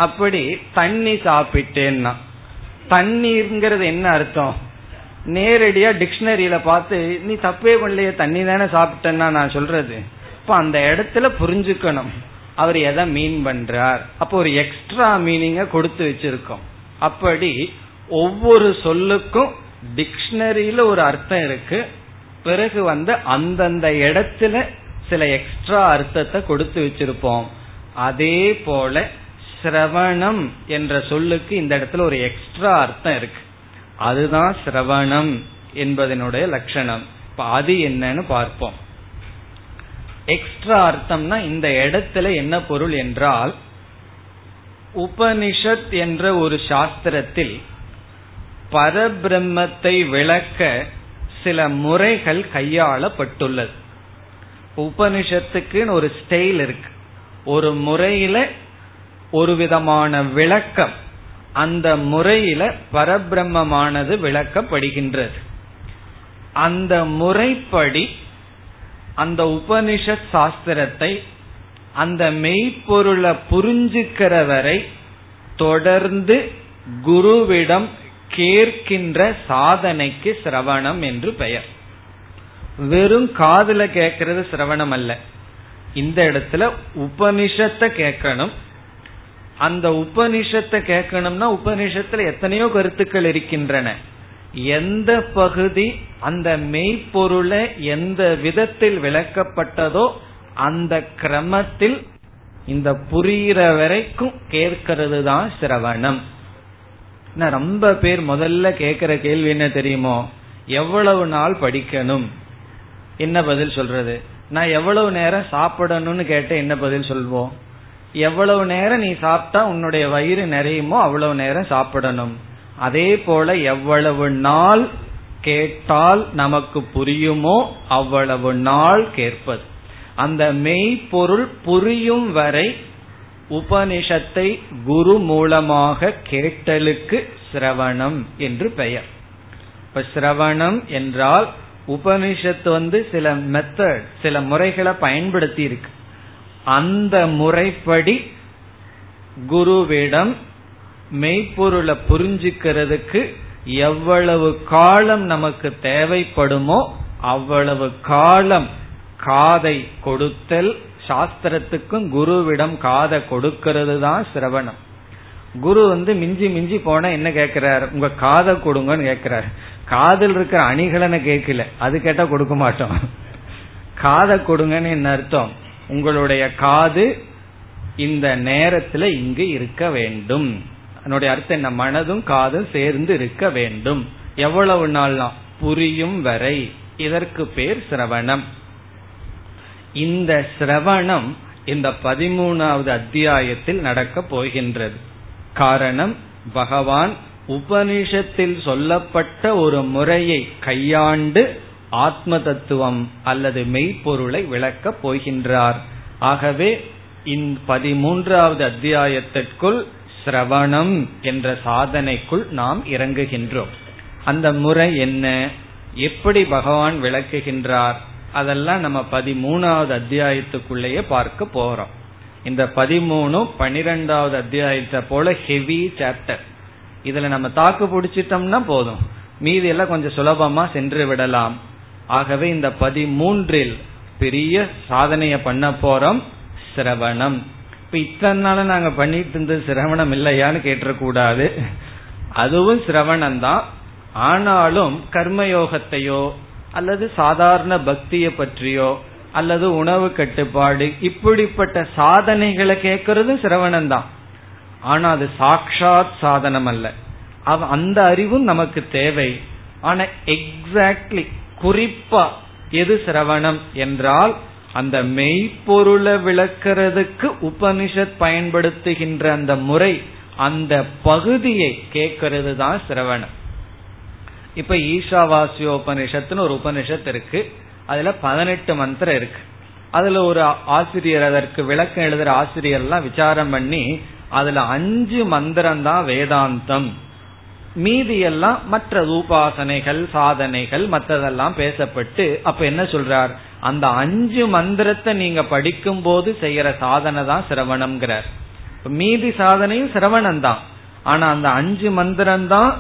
அப்படி தண்ணி சாப்பிட்டேன்னா தண்ணீர்ங்கிறது என்ன அர்த்தம், நேரடியா டிக்ஷனரியில பார்த்து நீ தப்பே பண்ணலையே, தண்ணி தானே சாப்பிட்டேன்னா நான் சொல்றது. இப்ப அந்த இடத்துல புரிஞ்சுக்கணும் அவர் எதை மீன் பண்றார். அப்போ ஒரு எக்ஸ்ட்ரா மீனிங்க கொடுத்து வச்சிருக்கோம். அப்படி ஒவ்வொரு சொல்லுக்கும் டிக்ஷனரியில ஒரு அர்த்தம் இருக்கு, பிறகு அந்தந்த இடத்துல சில எக்ஸ்ட்ரா அர்த்தத்தை கொடுத்து வச்சிருப்போம். அதே போல சிரவணம் என்ற சொல்லுக்கு இந்த இடத்துல ஒரு எக்ஸ்ட்ரா அர்த்தம் இருக்கு. அதுதான் சிரவணம் என்பதனுடைய லட்சணம். அது என்னன்னு பார்ப்போம். எக்ஸ்ட்ரா அர்த்தம்னா இந்த இடத்துல என்ன பொருள் என்றால், உபனிஷத் என்ற ஒரு சாஸ்திரத்தில் பரபிரம்மத்தை விளக்க சில முறைகள் கையாளப்பட்டுள்ளது. உபனிஷத்துக்குன்னு ஒரு ஸ்டைல் இருக்கு, ஒரு முறையில ஒரு விதமான விளக்கம், அந்த முறையில பரபிரம்மமானது விளக்கப்படுகின்றது. அந்த முறைப்படி அந்த உபனிஷத் சாஸ்திரத்தை, அந்த மெய்ப்பொருளை புரிஞ்சுக்கிற வரை தொடர்ந்து குருவிடம் கேட்கின்ற சாதனைக்கு சிரவணம் என்று பெயர். வெறும் காதுல கேட்கறது சிரவணம் அல்ல. இந்த இடத்துல உபனிஷத்தை கேட்கணும். அந்த உபனிஷத்தை கேட்கணும்னா உபனிஷத்துல எத்தனையோ கருத்துக்கள் இருக்கின்றன. எந்த பகுதி அந்த மெய்ப்பொருளை எந்த விதத்தில் விளக்கப்பட்டதோ அந்த கிரமத்தில் இந்த புரிகிற வரைக்கும் கேட்கறது தான் சிரவணம். ரொம்ப பேர் முதல்ல கேட்கிற கேள்வி என்ன தெரியுமோ, எவ்வளவு நாள் படிக்கணும்? என்ன பதில் சொல்றது? நான் எவ்வளவு நேரம் சாப்பிடணும்னு கேட்ட என்ன பதில் சொல்வோம்? எவ்வளவு நேரம் நீ சாப்பிட்டா உன்னுடைய வயிறு நிறையுமோ அவ்வளவு நேரம் சாப்பிடணும். அதே போல எவ்வளவு நாள் கேட்டால் நமக்கு புரியுமோ அவ்வளவு நாள் கேட்பது. அந்த மெய்ப்பொருள் புரியும் வரை உபனிஷத்தை குரு மூலமாக கேட்டலுக்கு சிரவணம் என்று பெயர். இப்ப சிரவணம் என்றால் உபனிஷத்து சில மெத்தட், சில முறைகளை பயன்படுத்தி இருக்கு. அந்த முறைப்படி குருவிடம் மெய்ப்பொருளை புரிஞ்சுக்கிறதுக்கு எவ்வளவு காலம் நமக்கு தேவைப்படுமோ அவ்வளவு காலம் காதை கொடுத்தல், சாஸ்திரத்துக்கும் குருவிடம் காதை கொடுக்கிறது தான் சிரவணம். குரு மிஞ்சி மிஞ்சி போனா என்ன கேட்கிறார்? உங்க காதை கொடுங்கன்னு கேட்கிறார். காதில் இருக்கிற அணிகலனை கேட்கல, அது கேட்டா கொடுக்க மாட்டோம். காதை கொடுங்கன்னு என்ன அர்த்தம்? உங்களுடைய காது இந்த நேரத்துல இங்கு இருக்க வேண்டும். என்னுடைய அர்த்தம் என்ன? மனதும் காதும் சேர்ந்து இருக்க வேண்டும். எவ்வளவு நாள்னா புரியும் வரை. இதற்கு பேர் சிரவணம். இந்த சிரவணம் இந்த 13வது அத்தியாயத்தில் நடக்க போகின்றது. காரணம், பகவான் உபனிஷத்தில் சொல்லப்பட்ட ஒரு முறையை கையாண்டு ஆத்ம தத்துவம் அல்லது மெய்ப்பொருளை விளக்க போகின்றார். ஆகவே இந்த 13வது அத்தியாயத்திற்குள் சிரவணம் என்ற சாதனைக்குள் நாம் இறங்குகின்றோம். அந்த முறை என்ன, எப்படி பகவான் விளக்குகின்றார், அதெல்லாம் நம்ம 13வது அத்தியாயத்துக்குள்ளேயே பார்க்க போறோம். இந்த 13, 12வது அத்தியாயத்தை போல ஹெவி சாப்டர். இதுல நம்ம தாக்கு பிடிச்சிட்டோம்னா போதும், மீதி எல்லாம் கொஞ்சம் சுலபமா சென்று விடலாம். ஆகவே இந்த 13ல் பெரிய சாதனைய பண்ண போறோம், சிரவணம். இப்ப இத்தனை நாள நாங்க பண்ணிட்டு இருந்தது சிரவணம் இல்லையான்னு கேட்டக்கூடாது, அதுவும் சிரவணம் தான். ஆனாலும் கர்மயோகத்தையோ அல்லது சாதாரண பக்தியை பற்றியோ அல்லது உணவு கட்டுப்பாடு, இப்படிப்பட்ட சாதனைகளை கேட்கறது சிரவணம் தான். ஆனா அது சாட்சாத் சாதனம் அல்ல. அந்த அறிவும் நமக்கு தேவை. ஆனா எக்ஸாக்ட்லி குறிப்பா எது சிரவணம் என்றால், அந்த மெய்ப்பொருளை விளக்கிறதுக்கு உபனிஷத் பயன்படுத்துகின்ற அந்த முறை, அந்த பகுதியை கேட்கறது தான் சிரவணம். இப்ப ஈசாவாசியோபனிஷத்துன்னு ஒரு உபனிஷத் இருக்கு. அதுல 18 மந்திரம் இருக்கு. அதுல ஒரு ஆசிரியர், அதற்கு விளக்கம் எழுதுற ஆசிரியர்லாம் விசாரம் பண்ணி அதுல 5 மந்திரம் தான் வேதாந்தம், மீதி எல்லாம் மற்ற உபாசனைகள், சாதனைகள், மற்றதெல்லாம் பேசப்பட்டு. அப்ப என்ன சொல்றார்? அந்த 5 மந்திரத்தை நீங்க படிக்கும் போது செய்யற சாதனை தான் சிரவணம்ங்கிறார். மீதி சாதனையும் சிரவணம் தான். ஆனா அந்த 5 மந்திரம் தான்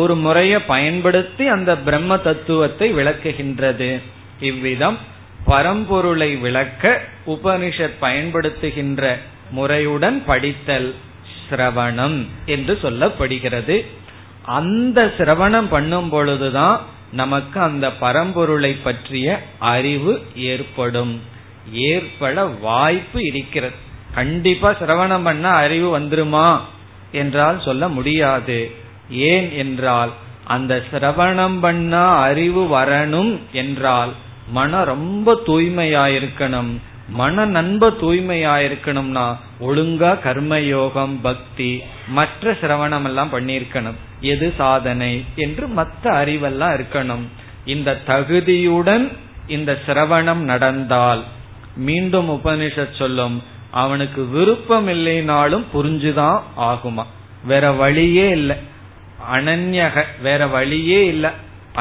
ஒரு முறையை பயன்படுத்தி அந்த பிரம்ம தத்துவத்தை விளக்குகின்றது. இவ்விதம் பரம்பொருளை விளக்க உபனிஷத் பயன்படுத்துகின்ற முறையுடன் படித்தல் சிரவணம் என்று சொல்லப்படுகிறது. அந்த சிரவணம் பண்ணும் பொழுதுதான் நமக்கு அந்த பரம்பொருளை பற்றிய அறிவு ஏற்படும், ஏற்பட வாய்ப்பு இருக்கிறது. கண்டிப்பா சிரவணம் பண்ண அறிவு வந்துருமா என்றால் சொல்ல முடியாது. ஏன் என்றால் அந்த சிரவணம் பண்ண அறிவு வரணும் என்றால் மன ரொம்ப தூய்மையாயிருக்கணும். மன நம்ப தூய்மையாயிருக்கணும்னா ஒழுங்கா கர்மயோகம் பக்தி மற்ற சிரவணம் எல்லாம் பண்ணியிருக்கணும். எது சாதனை என்று மற்ற அறிவெல்லாம் இருக்கணும். இந்த தகுதியுடன் இந்த சிரவணம் நடந்தால் மீண்டும் உபனிஷத் சொல்லும், அவனுக்கு விருப்பம் இல்லைனாலும் புரிஞ்சுதான் ஆகுமா, வேற வழியே இல்லை. அனன்யக வேற வழியே இல்லை,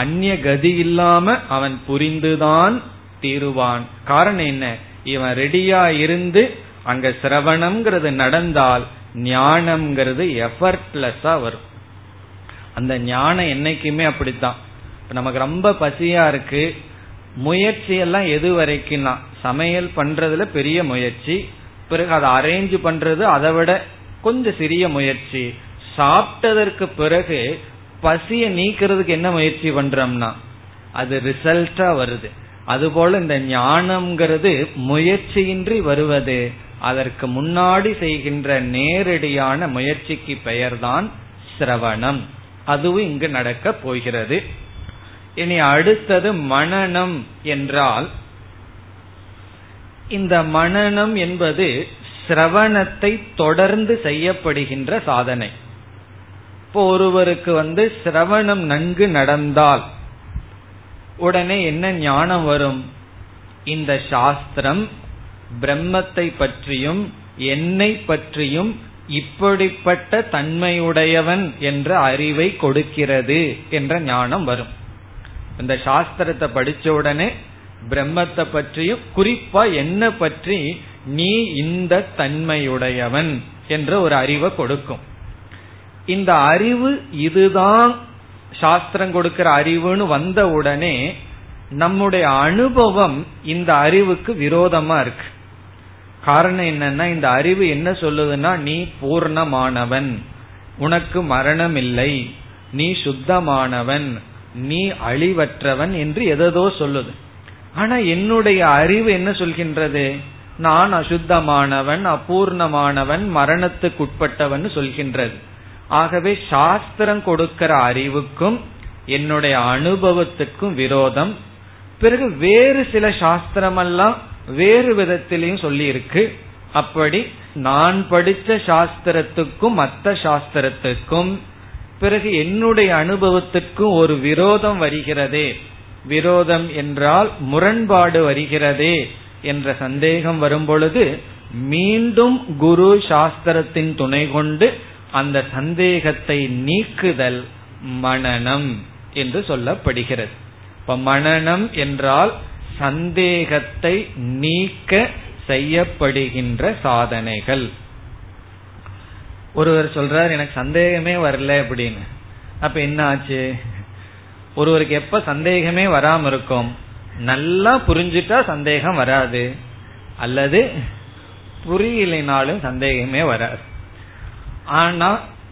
அந்நிய கதி இல்லாம அவன் புரிந்துதான் தீருவான். காரணம் என்ன, இவன் ரெடியா இருந்து அங்க சிரவணம்ங்கிறது நடந்தால் ஞானம்ங்கிறது எஃபர்ட்லெஸ்ஸா வரும். அந்த ஞானம் என்னைக்குமே அப்படித்தான். நமக்கு ரொம்ப பசியா இருக்கு, முயற்சி எல்லாம் எது வரைக்கும், சமையல் பண்றதுல பெரிய முயற்சி, பிறகு அதை அரேஞ்ச் பண்றது அதை விட கொஞ்சம் சிறிய முயற்சி, சாப்பிட்டதற்கு பிறகு பசிய நீக்கிறதுக்கு என்ன முயற்சி பண்றோம்னா அது ரிசல்ட்டா வருது. அதுபோல இந்த ஞானம்ங்கிறது முயற்சியின்றி வருவது, அதற்கு முன்னாடி செய்கின்ற நேரடியான முயற்சிக்கு பெயர்தான் சிரவணம். அதுவும் இங்கு நடக்க போகிறது. இனி அடுத்தது மனனம் என்றால், இந்த மனனம் என்பது சிரவணத்தை தொடர்ந்து செய்யப்படுகின்ற சாதனை. இப்போ ஒருவருக்கு சிரவணம் நன்கு நடந்தால் உடனே என்ன ஞானம் வரும், இந்த சாஸ்திரம் பிரம்மத்தை பற்றியும் என்னை பற்றியும் இப்படிப்பட்ட தன்மையுடையவன் என்ற அறிவை கொடுக்கிறது என்ற ஞானம் வரும். இந்த சாஸ்திரத்தை படிச்ச உடனே பிரம்மத்தை பற்றியும் குறிப்பா என்ன பற்றி நீ இந்த தன்மையுடையவன் என்ற ஒரு அறிவை கொடுக்கும். இந்த அறிவு இதுதான் சாஸ்திரம் கொடுக்கிற அறிவுன்னு வந்த உடனே நம்முடைய அனுபவம் இந்த அறிவுக்கு விரோதமா இருக்கு. காரணம் என்னன்னா, இந்த அறிவு என்ன சொல்லுதுன்னா நீ பூர்ணமானவன், உனக்கு மரணம் இல்லை, நீ சுத்தமானவன், நீ அழிவற்றவன் என்று எதோ சொல்லுது. ஆனா என்னுடைய அறிவு என்ன சொல்கின்றது, நான் அசுத்தமானவன், அபூர்ணமானவன், மரணத்துக்குட்பட்டவன் சொல்கின்றது. ஆகவே சாஸ்திரம் கொடுக்கிற அறிவுக்கும் என்னுடைய அனுபவத்துக்கும் விரோதம். பிறகு வேறு சில சாஸ்திரமெல்லாம் வேறு விதத்திலையும் சொல்லி இருக்கு. அப்படி நான் படித்த சாஸ்திரத்துக்கும் மற்ற சாஸ்திரத்துக்கும் பிறகு என்னுடைய அனுபவத்துக்கும் ஒரு விரோதம் வருகிறதே, விரோதம் என்றால் முரண்பாடு வருகிறதே என்ற சந்தேகம் வரும் பொழுது மீண்டும் குரு சாஸ்திரத்தின் துணை கொண்டு அந்த சந்தேகத்தை நீக்குதல் மனனம் என்று சொல்லப்படுகிறது. இப்ப மனனம் என்றால் சந்தேகத்தை நீக்க செய்யப்படுகின்ற சாதனைகள். ஒருவர் சொல்றார் எனக்கு சந்தேகமே வரல அப்படின்னு, அப்ப என்ன ஆச்சு? ஒருவருக்கு எப்ப சந்தேகமே வராம இருக்கும், நல்லா புரிஞ்சுட்டா சந்தேகம் வராது, அல்லது புரியலைனாலும் சந்தேகமே வராது. ஆனா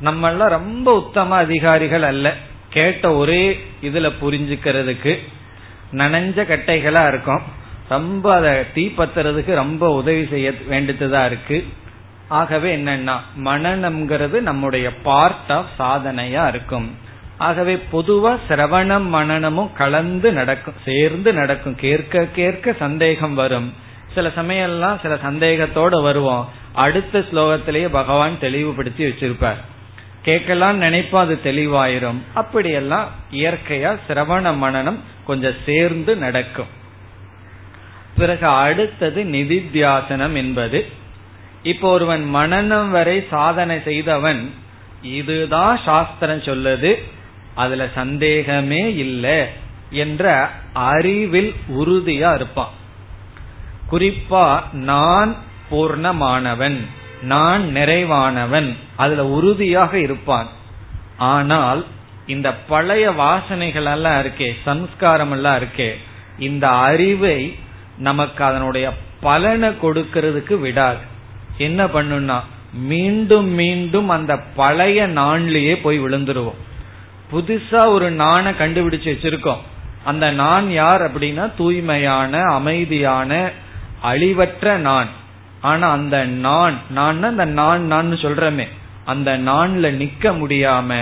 நம்மெல்லாம் ரொம்ப உத்தம அதிகாரிகள் அல்ல, கேட்ட ஒரே இதுல புரிஞ்சுக்கிறதுக்கு நனைஞ்ச கட்டைகளா இருக்கும், ரொம்ப அதை தீப்பத்துறதுக்கு ரொம்ப உதவி செய்ய வேண்டியதுதான் இருக்கு. ஆகவே என்னன்னா மனனம்ங்கிறது நம்முடைய பார்ட் ஆஃப் சாதனையா இருக்கும். ஆகவே பொதுவா சிரவணம் மனனமும் கலந்து நடக்கும், சேர்ந்து நடக்கும். கேட்க கேட்க சந்தேகம் வரும். சில சமயம் எல்லாம் சில சந்தேகத்தோட வருவோம், அடுத்த ஸ்லோகத்திலேயே பகவான் தெளிவுபடுத்தி வச்சிருப்பார். கேட்கலாம் நினைப்போம், அது தெளிவாயிரும். அப்படியெல்லாம் இயற்கையா சிரவண மனனம் கொஞ்சம் சேர்ந்து நடக்கும். பிறகு அடுத்தது நிதித்தியாசனம் என்பது, இப்போ ஒருவன் மனனம் வரை சாதனை செய்தவன், இதுதான் சாஸ்திரம் சொல்லுது, அதுல சந்தேகமே இல்லை என்ற அறிவில் உறுதியா இருப்பான். குறிப்பா நான் பூர்ணமானவன், நான் நிறைவானவன், அதுல உறுதியாக இருப்பான். ஆனால் இந்த பழைய வாசனைகள் எல்லாம் இருக்கே, சம்ஸ்காரம் எல்லாம் இருக்கே, இந்த அறிவை நமக்கு அதனுடைய பலனை கொடுக்கிறதுக்கு விடாது. என்ன பண்ணுன்னா மீண்டும் மீண்டும் அந்த பழைய நான்லயே போய் விழுந்துருவோம். புதுசா ஒரு நாணை கண்டுபிடிச்சு வச்சிருக்கோம். அந்த நான் யார் அப்படின்னா தூய்மையான அமைதியான அழிவற்ற நான். ஆனா அந்த நான் நான் சொல்றமே அந்த நான்ல நிக்க முடியாம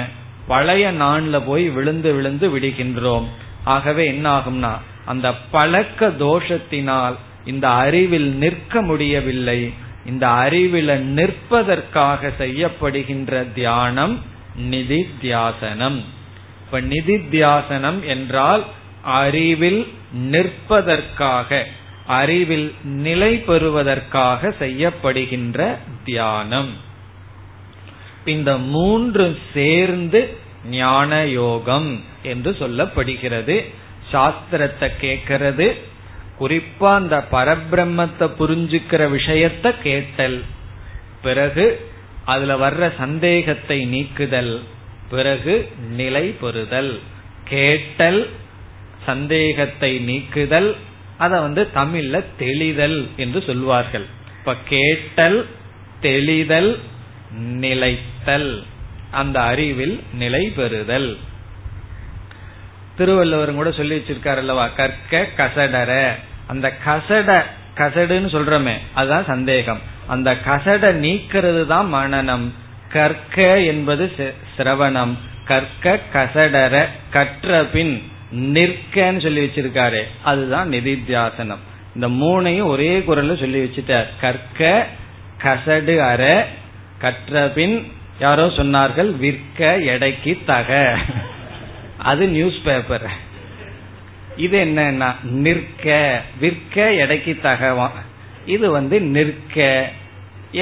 பழைய நான்ல போய் விழுந்து விழுந்து விடுகின்றோம். ஆகவே என்ன ஆகும்னா அந்த பழக்க தோஷத்தினால் இந்த அறிவில் நிற்க முடியவில்லை. இந்த அறிவில நிற்பதற்காக செய்யப்படுகின்ற தியானம் நிதித்தியாசனம். இப்ப நிதித்தியாசனம் என்றால் அறிவில் நிற்பதற்காக அறிவில் நிலை பெறுவதற்காக செய்யப்படுகின்ற தியானம். இந்த மூன்று சேர்ந்து ஞான யோகம் என்று சொல்லப்படுகிறது. சாஸ்திரத்தை கேட்கிறது, குறிப்பா அந்த பரபிரம்மத்தை புரிஞ்சுக்கிற விஷயத்தை கேட்டல், பிறகு அதுல வர்ற சந்தேகத்தை நீக்குதல், பிறகு நிலை பெறுதல். கேட்டல், சந்தேகத்தை நீக்குதல், அத தமிழ்ல தெளிதல் என்று சொல்வார்கள். இப்ப கேட்டல், தெளிதல், நிலைத்தல், அந்த அறிவில் நிலை பெறுதல். திருவள்ளுவர் கூட சொல்லி வச்சிருக்காரு அல்லவா, கற்க கசடர. அந்த கசடுன்னு சொல்றமே அதுதான் சந்தேகம். அந்த கசட நீக்கிறது தான் மனனம். கற்க என்பது சிரவணம். கற்க கசடர, கற்ற பின் நிற்கன்னு சொல்லி வச்சிருக்காரு, அதுதான் நிதித்தியாசனம். இந்த மூணையும் ஒரே குரல்ல சொல்லி வச்சுட்டார். கற்க கசடு அற, கற்றபின். யாரோ சொன்னார்கள் விற்க எடைக்கு தக, அது நியூஸ் பேப்பர். இது என்னன்னா நிற்க, விற்க எடைக்கு தகவா. இது நிற்க,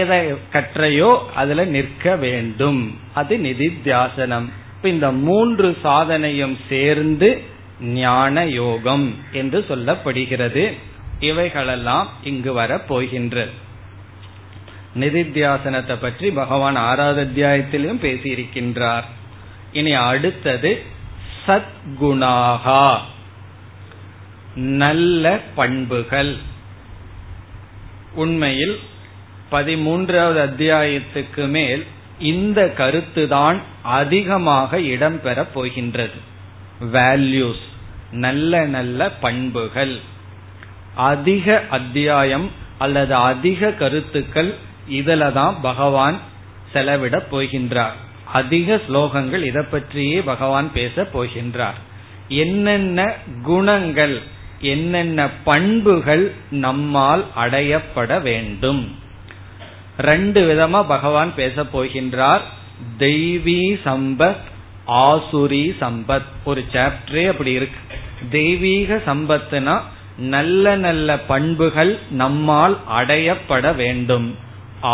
எதை கற்றையோ அதுல நிற்க வேண்டும், அது நிதித்தியாசனம். இப்ப இந்த மூன்று சாதனையும் சேர்ந்து ஞான யோகம் என்று சொல்லப்படுகிறது. இவைகளெல்லாம் இங்கு வர போகின்ற நிதித்தியாசனத்தை பற்றி பகவான் 6வது அத்தியாயத்திலும் பேசியிருக்கின்றார். இனி அடுத்தது சத்குணாகா, நல்ல பண்புகள். உண்மையில் 13வது அத்தியாயத்துக்கு மேல் இந்த கருத்துதான் அதிகமாக இடம்பெற போகின்றது. வேல்யூஸ், நல்ல நல்ல பண்புகள். அதிக அத்தியாயம் அல்லது அதிக கருத்துக்கள் இதுலதான் பகவான் செலவிட போகின்றார். அதிக ஸ்லோகங்கள் இதை பற்றியே பகவான் பேச போகின்றார். என்னென்ன குணங்கள், என்னென்ன பண்புகள் நம்மால் அடையப்பட வேண்டும். ரெண்டு விதமா பகவான் பேச போகின்றார். தெய்வீ சம்பத், ஆசுரி சம்பத். ஒரு சாப்டரே அப்படி இருக்கு. தெய்வீக சம்பத்துனா நல்ல நல்ல பண்புகள் நம்மால் அடையப்பட வேண்டும்.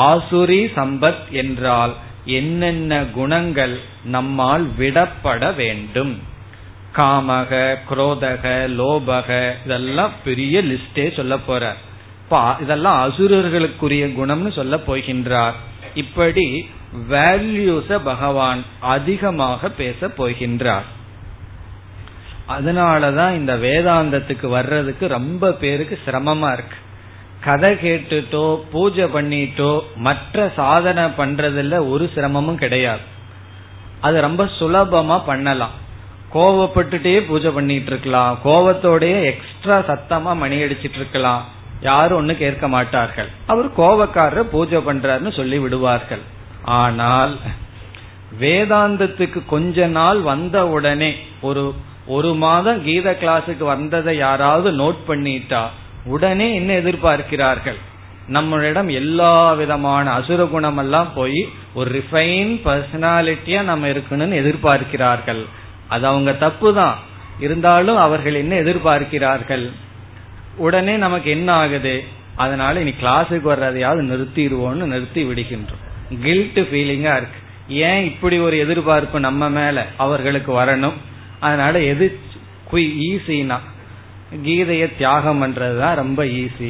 ஆசுரி சம்பத் என்றால் என்னென்ன குணங்கள் நம்மால் விடப்பட வேண்டும். காமக, குரோதக, லோபக, இதெல்லாம் பெரிய லிஸ்டே சொல்ல போறார். இதெல்லாம் அசுரர்களுக்குரிய குணம்னு சொல்ல போகின்றார். இப்படி வேல்யூஸ பகவான் அதிகமாக பேச போகின்றார். அதனாலதான் இந்த வேதாந்தத்துக்கு வர்றதுக்கு ரொம்ப பேருக்கு சிரமமா இருக்கு. கதை கேட்டுட்டோ பூஜை பண்ணிட்டோ மற்ற சாதனை பண்றதுல ஒரு சிரமமும் கிடையாது. அது ரொம்ப சுலபமா பண்ணலாம். கோவப்பட்டுட்டே பூஜை பண்ணிட்டு இருக்கலாம், கோவத்தோடய எக்ஸ்ட்ரா சத்தமா மணி அடிச்சிட்டு இருக்கலாம், யாரும் ஒண்ணு கேட்க மாட்டார்கள். அவர் கோபக்காரர் பூஜை பண்றாருன்னு சொல்லி விடுவார்கள். ஆனால் வேதாந்தத்துக்கு கொஞ்ச நாள் வந்த உடனே ஒரு மாதம் கீதை கிளாஸுக்கு வந்ததை யாராவது நோட் பண்ணிட்டா உடனே என்ன எதிர்பார்க்கிறார்கள், நம்மளிடம் எல்லா விதமான அசுர குணம் எல்லாம் போய் ஒரு ரிஃபைன் பர்சனாலிட்டியா நம்ம இருக்கணும்னு எதிர்பார்க்கிறார்கள். அது அவங்க தப்பு தான், இருந்தாலும் அவர்கள் என்ன எதிர்பார்க்கிறார்கள், உடனே நமக்கு என்ன ஆகுது, அதனால இனி கிளாஸுக்கு வர்றதையாவது நிறுத்திடுவோம்னு நிறுத்தி விடுகின்றோம். கில்ட் ஃபீலிங்கா இருக்கு. ஏன் இப்படி ஒரு எதிர்பார்ப்பு நம்ம மேல அவர்களுக்கு வரணும், அதனால எது ஈஸினா கீதையை தியாகம் பண்றதுதான் ரொம்ப ஈஸி.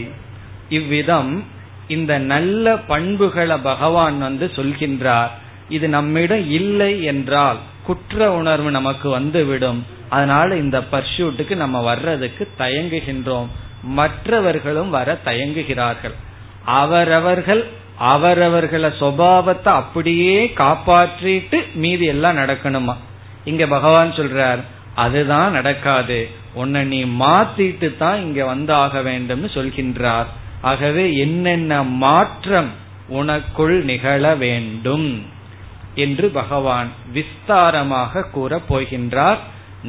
இவ்விதம் இந்த நல்ல பண்புகளை பகவான் சொல்கின்றார். இது நம்மிடம் இல்லை என்றால் குற்ற உணர்வு நமக்கு வந்துவிடும். அதனால இந்த பர்சூட்டுக்கு நம்ம வர்றதுக்கு தயங்குகின்றோம். மற்றவர்களும் வர தயங்குகிறார்கள். அவரவர்கள் அவரவர்களை சுபாவத்தை அப்படியே காப்பாற்றிட்டு மீதி எல்லாம் நடக்கணுமா, இங்க பகவான் சொல்றார் அதுதான் நடக்காது, உன்னை நீ மாத்திட்டு தான் இங்க வந்தாக வேண்டும் சொல்கின்றார். ஆகவே என்னென்ன மாற்றம் உனக்குள் நிகழ வேண்டும் என்று பகவான் விஸ்தாரமாக கூற போகின்றார்.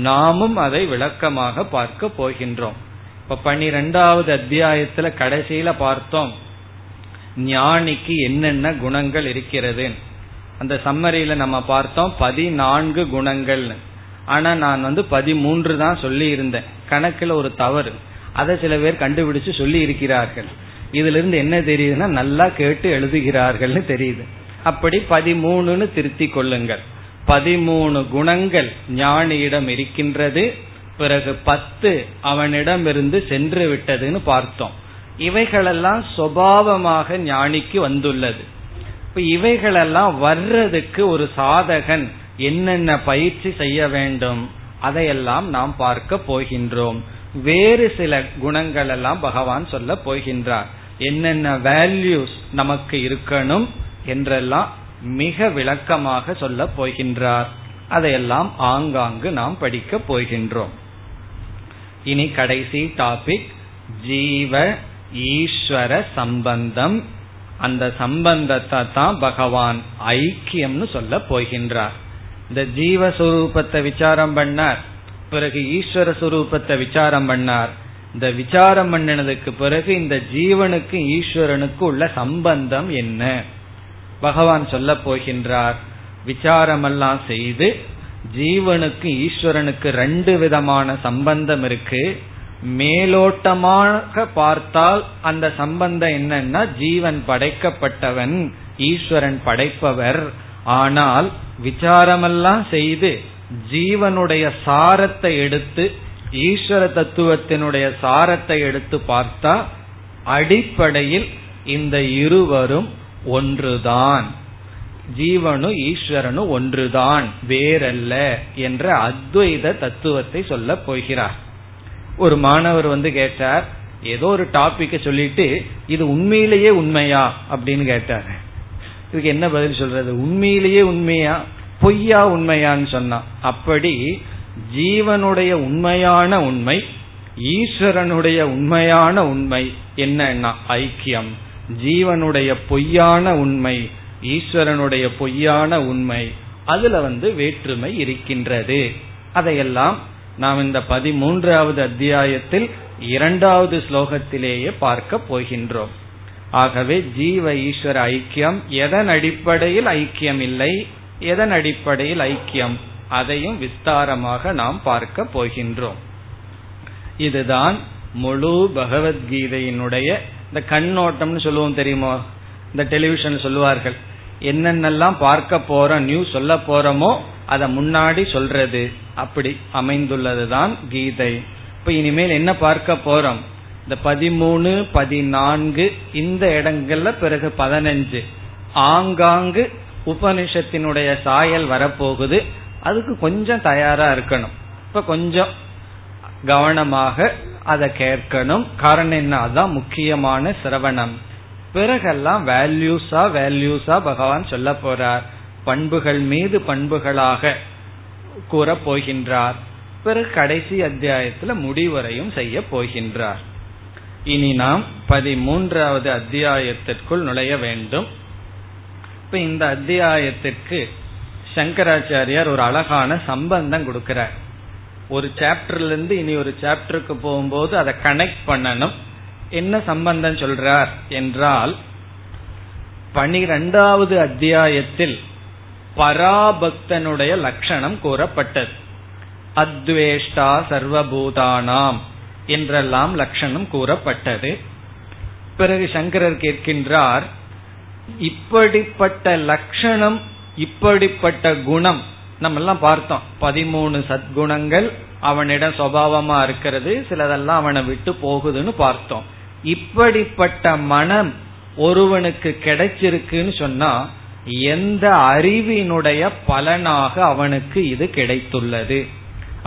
நாமும் அதை விளக்கமாக பார்க்க போகின்றோம். இப்ப 12வது அத்தியாயத்துல கடைசியில பார்த்தோம் ஞானிக்கு என்னென்ன குணங்கள் இருக்கிறது. அந்த சம்மரியில நம்ம பார்த்தோம் 14 குணங்கள். ஆனா நான் 13 தான் சொல்லி இருந்தேன். கணக்குல ஒரு தவறு, அதை சில பேர் கண்டுபிடிச்சு சொல்லி இருக்கிறார்கள். இதுல இருந்து என்ன தெரியுதுன்னா நல்லா கேட்டு எழுதுகிறார்கள் தெரியுது. அப்படி 13ன்னு திருத்தி கொள்ளுங்கள். 13 குணங்கள் ஞானியிடம் இருக்கின்றது. பிறகு 10 அவனிடம் இருந்து சென்று விட்டதுன்னு பார்த்தோம். இவைகளெல்லாம் சுபாவமாக ஞானிக்கு வந்துள்ளது. இப்ப இவைகளெல்லாம் வர்றதுக்கு ஒரு சாதகன் என்னென்ன பயிற்சி செய்ய வேண்டும் அதையெல்லாம் நாம் பார்க்க போகின்றோம். வேறு சில குணங்கள் எல்லாம் பகவான் சொல்ல போகின்றார். என்னென்ன வேல்யூஸ் நமக்கு இருக்கணும் என்றெல்லாம் மிக விளக்கமாக சொல்ல போகின்றார். அதையெல்லாம் ஆங்காங்கு நாம் படிக்க போகின்றோம். இனி கடைசி டாபிக் ஜீவ ஈஸ்வர சம்பந்தம். அந்த சம்பந்தத்தை தான் பகவான் ஐக்கியம்னு சொல்ல போகின்றார். இந்த ஜீவஸ்வரூபத்தை விசாரம் பண்ணார், பிறகு ஈஸ்வர சுரூபத்தை விசாரம் பண்ணார். இந்த விசாரம் பண்ணினதுக்கு பிறகு இந்த ஜீவனுக்கு ஈஸ்வரனுக்கு உள்ள சம்பந்தம் என்ன பகவான் சொல்ல போகின்றார். விசாரமெல்லாம் செய்து ஜீவனுக்கு ஈஸ்வரனுக்கு 2 விதமான சம்பந்தம் இருக்கு. மேலோட்டமாக பார்த்தால் அந்த சம்பந்தம் என்னன்னா ஜீவன் படைக்கப்பட்டவன், ஈஸ்வரன் படைப்பவர். ஆனால் விசாரமெல்லாம் செய்து ஜீவனுடைய சாரத்தை எடுத்து ஈஸ்வர தத்துவத்தினுடைய சாரத்தை எடுத்து பார்த்தா அடிப்படையில் இந்த இருவரும் ஒன்றுதான். ஜீவனு ஈஸ்வரனு ஒன்றுதான், வேறல்ல என்ற அத்வைத தத்துவத்தை சொல்ல போகிறார். ஒரு மாணவர் கேட்டார், ஏதோ ஒரு டாபிக் சொல்லிட்டு இது உண்மையிலேயே உண்மையா அப்படின்னு கேட்டார். இதுக்கு என்ன பதில் சொல்றது? உண்மையிலேயே உண்மையா பொய்யா உண்மையான்னு சொன்னா, அப்படி ஜீவனுடைய உண்மையான உண்மை ஈஸ்வரனுடைய உண்மையான உண்மை என்னன்னா ஐக்கியம். ஜீவனுடைய பொய்யான உண்மை ஈஸ்வரனுடைய பொய்யான உண்மை, அதுல வேற்றுமை இருக்கின்றது. அதையெல்லாம் நாம் இந்த 13வது அத்தியாயத்தில் 2வது ஸ்லோகத்திலேயே பார்க்க போகின்றோம். ஆகவே ஜீவ ஈஸ்வர ஐக்கியம், எதன் அடிப்படையில் ஐக்கியம் இல்லை, எதன் அடிப்படையில் ஐக்கியம், அதையும் விஸ்தாரமாக நாம் பார்க்க போகின்றோம். இதுதான் முழு பகவத்கீதையினுடைய இந்த கண்ணோட்டம்னு சொல்லுவோம் தெரியுமோ, இந்த டெலிவிஷன் சொல்லுவார்கள் என்னென்னலாம் பார்க்க போறோம் நியூஸ் சொல்ல போறோமோ அதை முன்னாடி சொல்றது, அப்படி அமைந்துள்ளது தான் கீதை. இப்ப இனிமேல் என்ன பார்க்க போறோம்? இந்த 13, 14 இந்த இடங்கள்ல, பிறகு 15 ஆங்காங்கு உபனிஷத்தினுடைய சாயல் வரப்போகுது. அதுக்கு கொஞ்சம் தயாரா இருக்கணும். இப்ப கொஞ்சம் கவனமாக அதை கேட்கணும். காரணம் என்ன? அதான் முக்கியமான சிரவணம். பிறகெல்லாம் வேல்யூஸா பகவான் சொல்ல போறார். பண்புகள் மீது பண்புகளாக கூற போகின்றார். பிறகு கடைசி அத்தியாயத்துல முடிவரையும் செய்ய போகின்றார். இனி நாம் 13வது அத்தியாயத்திற்குள் நுழைய வேண்டும். இப்ப இந்த அத்தியாயத்திற்கு சங்கராச்சாரியார் ஒரு அழகான சம்பந்தம் கொடுக்கிறார். ஒரு சாப்டர்ல இருந்து இனி ஒரு சாப்டருக்கு போகும்போது அதை கனெக்ட் பண்ணணும். என்ன சம்பந்தம் சொல்றார் என்றால், 12வது அத்தியாயத்தில் பராபக்தனுடைய லட்சணம் கூறப்பட்டது. அத்வேஷ்டா சர்வபூதானாம் என்றெல்லாம் லட்சணம் கூறப்பட்டது. பிறகு சங்கரர் கேட்கின்றார், இப்படிப்பட்ட லட்சணம் இப்படிப்பட்ட குணம் நம்ம எல்லாம் பார்த்தோம். 13 சத்குணங்கள் அவனிடம் சுபாவமா இருக்கிறது, சிலதெல்லாம் அவனை விட்டு போகுதுன்னு பார்த்தோம். இப்படிப்பட்ட மனம் ஒருவனுக்கு கிடைச்சிருக்குன்னு சொன்னா எந்த அறிவினுடைய பலனாக அவனுக்கு இது கிடைத்துள்ளது?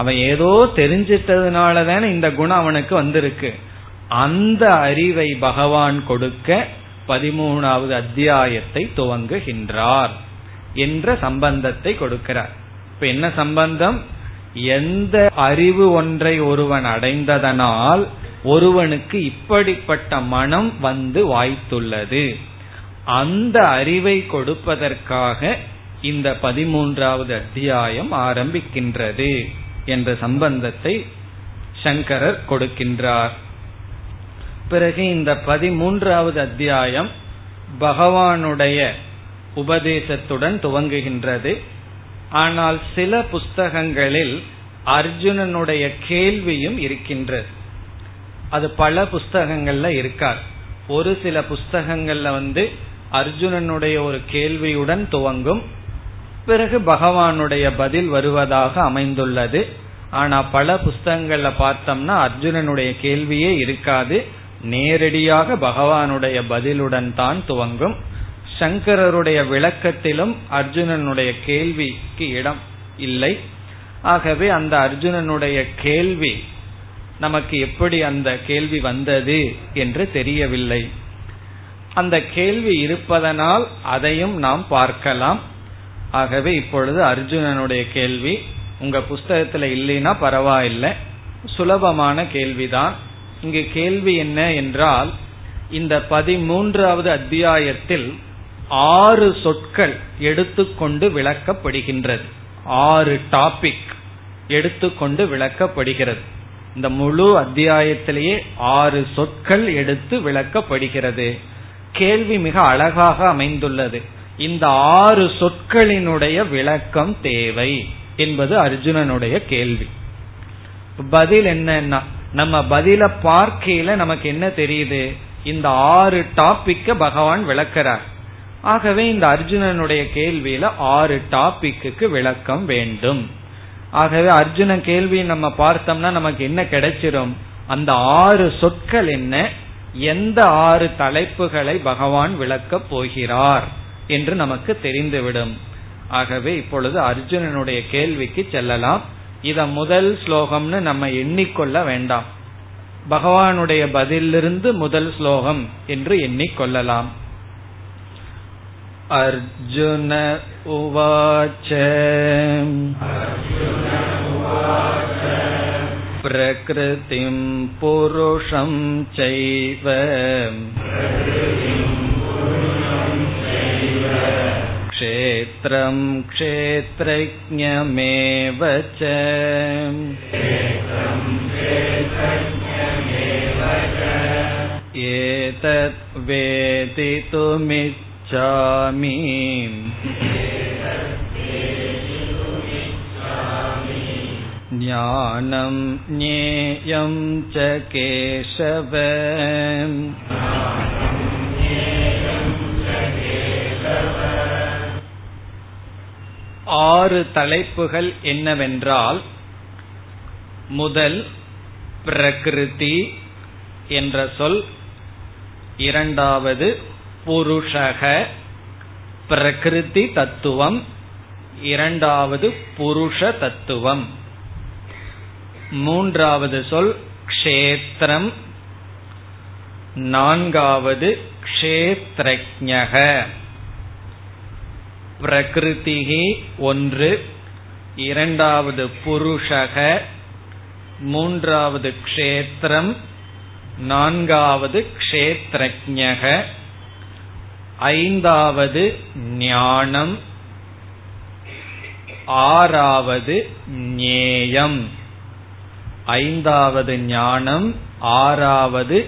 அவன் ஏதோ தெரிஞ்சிட்டதுனாலதானே இந்த குணம் அவனுக்கு வந்திருக்கு. அந்த அறிவை பகவான் கொடுக்க 13வது அத்தியாயத்தை துவங்குகின்றார் என்ற சம்பந்தத்தை கொடுக்கிறார். இப்ப என்ன சம்பந்தம்? எந்த அறிவு ஒன்றை ஒருவன் அடைந்ததனால் ஒருவனுக்கு இப்படிப்பட்ட மனம் வந்து வாய்த்துள்ளது, அந்த அறிவை கொடுப்பதற்காக இந்த 13வது அத்தியாயம் ஆரம்பிக்கின்றது என்ற சம்பந்தத்தை சங்கரர் கொடுக்கின்றார். பிறகு இந்த 13வது அத்தியாயம் பகவானுடைய உபதேசத்துடன் துவங்குகின்றது. ஆனால் சில புஸ்தகங்களில் அர்ஜுனனுடைய கேள்வியும் இருக்கின்றது. அது பல புஸ்தகங்கள்ல இருக்கார். ஒரு சில புஸ்தகங்கள்ல அர்ஜுனனுடைய ஒரு கேள்வியுடன் துவங்கும், பிறகு பகவானுடைய பதில் வருவதாக அமைந்துள்ளது. ஆனா பல புஸ்தகங்கள்ல பார்த்தோம்னா அர்ஜுனனுடைய கேள்வியே இருக்காது, நேரடியாக பகவானுடைய பதிலுடன் தான் துவங்கும். சங்கரருடைய விளக்கத்திலும் அர்ஜுனனுடைய கேள்விக்கு இடம் இல்லை. ஆகவே அந்த அர்ஜுனனுடைய கேள்வி நமக்கு எப்படி அந்த கேள்வி வந்தது என்று தெரியவில்லை. அந்த கேள்வி இருப்பதனால் அதையும் நாம் பார்க்கலாம். ஆகவே இப்பொழுது அர்ஜுனனுடைய கேள்வி உங்க புஸ்தகத்துல இல்லைன்னா பரவாயில்லை, சுலபமான கேள்விதான். இங்கு கேள்வி என்ன என்றால், இந்த 13வது அத்தியாயத்தில் 6 சொற்கள் எடுத்துக்கொண்டு விளக்கப்படுகின்றது, 6 டாபிக் எடுத்துக்கொண்டு விளக்கப்படுகிறது. இந்த முழு அத்தியாயத்திலேயே 6 சொற்கள் எடுத்து விளக்கப்படுகிறது. கேள்வி மிக அழகாக அமைந்துள்ளது. இந்த 6 சொற்களினுடைய விளக்கம் தேவை என்பது அர்ஜுனனுடைய கேள்வி. பதில் என்னன்னா, நம்ம பதில பார்க்கையில நமக்கு என்ன தெரியுது? இந்த 6 டாபிக்க பகவான் விளக்கிறார். ஆகவே இந்த அர்ஜுனனுடைய கேள்வியில 6 டாபிக்கு விளக்கம் வேண்டும். ஆகவே அர்ஜுன கேள்வி நம்ம பார்த்தோம்னா நமக்கு என்ன கிடைச்சிரும்? அந்த 6 சொற்கள் என்ன, எந்த 6 தலைப்புகளை பகவான் விளக்க போகிறார் என்று நமக்கு தெரிந்துவிடும். ஆகவே இப்பொழுது அர்ஜுனனுடைய கேள்விக்கு செல்லலாம். இத முதல் ஸ்லோகம்னு நம்ம எண்ணிக்கொள்ள வேண்டாம், பகவானுடைய பதிலிருந்து முதல் ஸ்லோகம் என்று எண்ணிக்கொள்ளலாம். அர்ஜுன உவாச்ச ப்ரக்ருதிம் புருஷம் சைவ க்ஷேத்ரம் க்ஷேத்ரஜ்ஞமேவ ச ஏதத் வேதிதுமிச்சாமி. ஞானம் ஞேயம் ச கேசவ. ஆறு தலைப்புகள் என்னவென்றால், முதல் பிரகிருதி என்ற சொல், இரண்டாவது புருஷக பிரகிருதி தத்துவம், இரண்டாவது புருஷ தத்துவம், மூன்றாவது சொல் க்ஷேத்திரம், நான்காவது க்ஷேத்ரஜ்ஞக. பிரகிருதிஹி ஒன்று, இரண்டாவது புருஷக, மூன்றாவது க்ஷேத்திரம், நான்காவது க்ஷேத்ரஜ்ஞக, ஐந்தாவது ஞானம், ஆறாவது ஞேயம். ஐந்தாவது ஞானம், ஆறாவது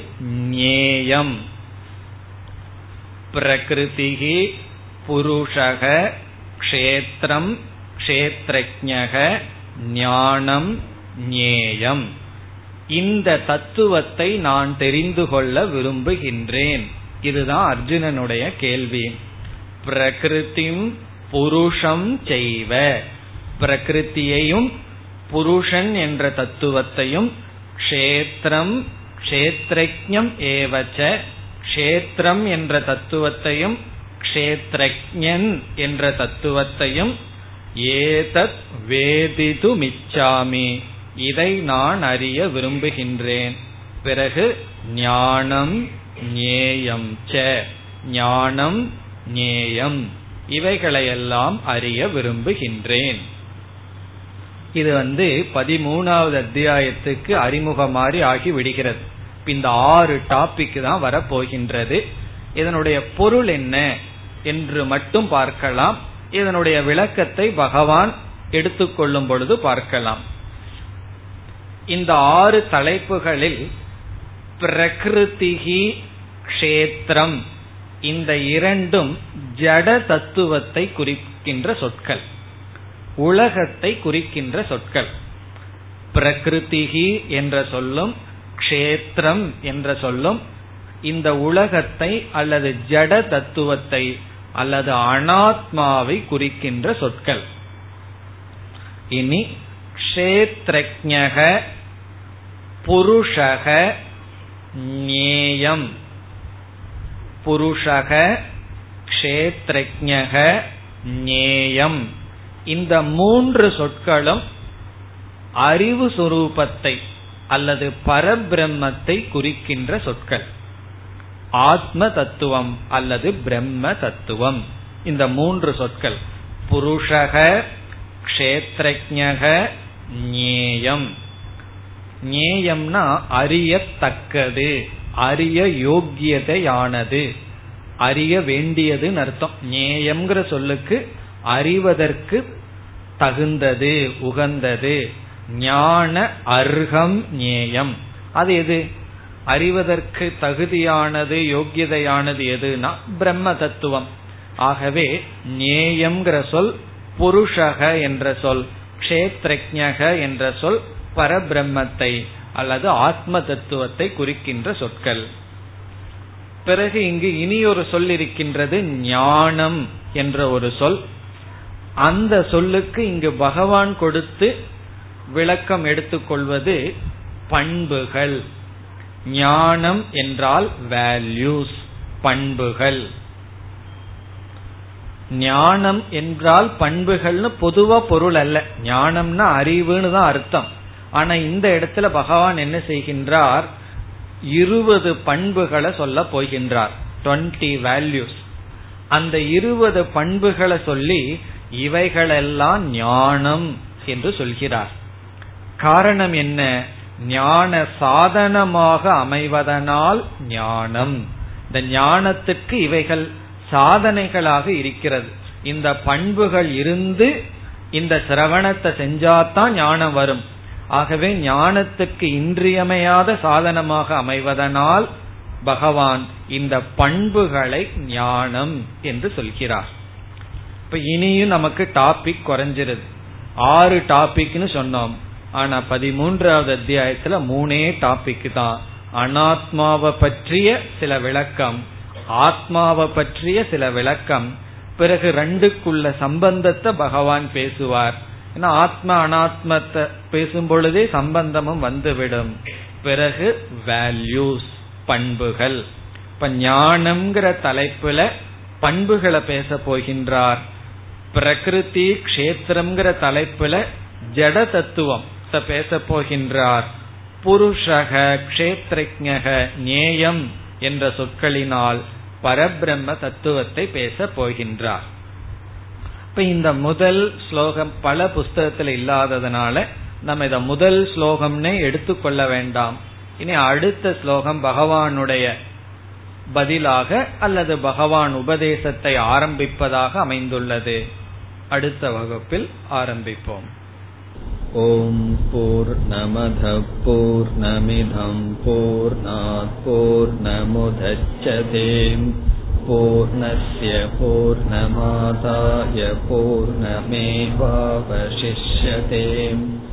ஞேயம். பிரகிருதிஹி புருஷக க்ஷேத்ரம் க்ஷேத்ரஜ்ஞக ஞானம் ஞேயம். இந்த தத்துவத்தை நான் தெரிந்து கொள்ள விரும்புகின்றேன். இதுதான் அர்ஜுனனுடைய கேள்வி. பிரகிருதிம் புருஷம் செய்வ, பிரகிருதியையும் புருஷன் என்ற தத்துவத்தையும், க்ஷேத்ரம் க்ஷேத்ரஜ்ஞம் ஏவச்ச, க்ஷேத்ரம் என்ற தத்துவத்தையும் க்ஷேத்ரஜ்ஞன் என்ற தத்துவத்தையும், ஏதத் வேதிதுமிச்சாமி, இதை நான் அறிய விரும்புகின்றேன். பிறகு ஞானம் ஞேயம் ச, ஞானம் ஞேயம் இவைகளையெல்லாம் அறிய விரும்புகின்றேன். இது 13வது அத்தியாயத்துக்கு அறிமுகமாறி ஆகி விடுகிறது. இந்த 6 டாபிக் தான் வரப்போகின்றது. இதனுடைய பொருள் என்ன என்று மட்டும் பார்க்கலாம். இதனுடைய விளக்கத்தை பகவான் எடுத்துக்கொள்ளும் பொழுது பார்க்கலாம். இந்த 6 தலைப்புகளில் பிரகிருதிஹி க்ஷேத்ரம், இந்த இரண்டும் ஜட தத்துவத்தை குறிக்கின்ற சொற்கள், உலகத்தை குறிக்கின்ற சொற்கள். பிரகிருதிஹி என்ற சொல்லும் க்ஷேத்ரம் என்ற சொல்லும் இந்த உலகத்தை அல்லது ஜட தத்துவத்தை அல்லது அனாத்மாவை குறிக்கின்ற சொற்கள். இனி க்ஷேத்ரஜ்ஞஹ புருஷஹ ஞேயம், புருஷஹ க்ஷேத்ரஜ்ஞஹ ஞேயம், இந்த 3 சொற்களும் அறிவு சுரூபத்தை அல்லது பரபிரம்மத்தை குறிக்கின்ற சொற்கள். ஆத்ம தத்துவம் அல்லது பிரம்ம தத்துவம், இந்த 3 சொற்கள் புருஷஹ க்ஷேத்ரஜ்ஞஹ ஞேயம். ஞேயம்னா அறியத்தக்கது, அறிய யோக்கியதையானது, அறிய வேண்டியதுன்னு அர்த்தம். ஞேயம்ங்கிற சொல்லுக்கு அறிவதற்கு தகுந்தது, உகந்தது. ஞான அர்ஹம் ஞேயம், அது எது? அறிவதற்கு தகுதியானது, யோக்கியதையானது எதுனா பிரம்ம தத்துவம். ஆகவே ஞேயம்ங்கிற சொல், புருஷக என்ற சொல், க்ஷேத்ரஜ்ஞக என்ற சொல் பரபிரம்மத்தை அல்லது ஆத்ம தத்துவத்தை குறிக்கின்ற சொற்கள். பிறகு இங்கு இனி ஒரு சொல் இருக்கின்றது, ஞானம் என்ற ஒரு சொல். அந்த சொல்லுக்கு இங்கு பகவான் கொடுத்து விளக்கம் எடுத்துக்கொள்வது பண்புகள். ஞானம் என்றால் வேல்யூஸ், பண்புகள். ஞானம் என்றால் பண்புகள்னு பொதுவா பொருள் அல்ல. ஞானம்னா அறிவுன்னு தான் அர்த்தம். ஆனா இந்த இடத்துல பகவான் என்ன செய்கின்றார், 20 பண்புகளை சொல்ல போகின்றார், 20 வேல்யூஸ். அந்த 20 பண்புகளை சொல்லி இவைகளெல்லாம் ஞானம் என்று சொல்கிறார். காரணம் என்ன? ஞான சாதனமாக அமைவதனால் ஞானம். இந்த ஞானத்துக்கு இவைகள் சாதனைகளாக இருக்கிறது. இந்த பண்புகள் இருந்து இந்த சிரவணத்தை செஞ்சாதான் ஞானம் வரும். ஆகவே ஞானத்துக்கு இன்றியமையாத சாதனமாக அமைவதனால் பகவான் இந்த பண்புகளை ஞானம் என்று சொல்கிறார். இப்ப இனியும் நமக்கு டாபிக் குறைஞ்சிருது. 6 டாபிக்னு சொன்னோம், ஆனா 13வது அத்தியாயத்துல 3 டாபிக் தான். அனாத்மாவை பற்றிய சில விளக்கம், ஆத்மாவை பற்றிய சில விளக்கம். பிறகு 2க்குள்ள சம்பந்தத்தை பகவான் பேசுவார். ஏன்னா ஆத்ம அனாத்மத்தை பேசும் பொழுதே சம்பந்தமும் வந்துவிடும். பிறகு வேல்யூஸ், பண்புகள். இப்ப ஞானம்ங்கிற தலைப்புல பண்புகளை பேச போகின்றார். பிரகிருதி க்ஷேத்திரம்ங்கிற தலைப்புல ஜட தத்துவம் பேச போகின்றார். புருஷக க்ஷேத்ரஜ்ஞக ஞேயம் என்ற சொற்களினால் பரபிரம்ம தத்துவத்தை பேச போகின்றார். இப்ப இந்த முதல் ஸ்லோகம் பல புஸ்தகத்துல இல்லாததுனால நம்ம இத முதல் ஸ்லோகம்னே எடுத்துக்கொள்ள வேண்டாம். இனி அடுத்த ஸ்லோகம் பகவானுடைய பதிலாக அல்லது பகவான் உபதேசத்தை ஆரம்பிப்பதாக அமைந்துள்ளது. அடுத்த வகுப்பில் ஆரம்பிப்போம். ஓம் பூர்ணமத பூர்ணமிதம் பூர்ணாத் பூர்ணமுதச்யதே பூர்ணஸ்ய பூர்ணமாதாய பூர்ணமேவாவசிஷ்யதே.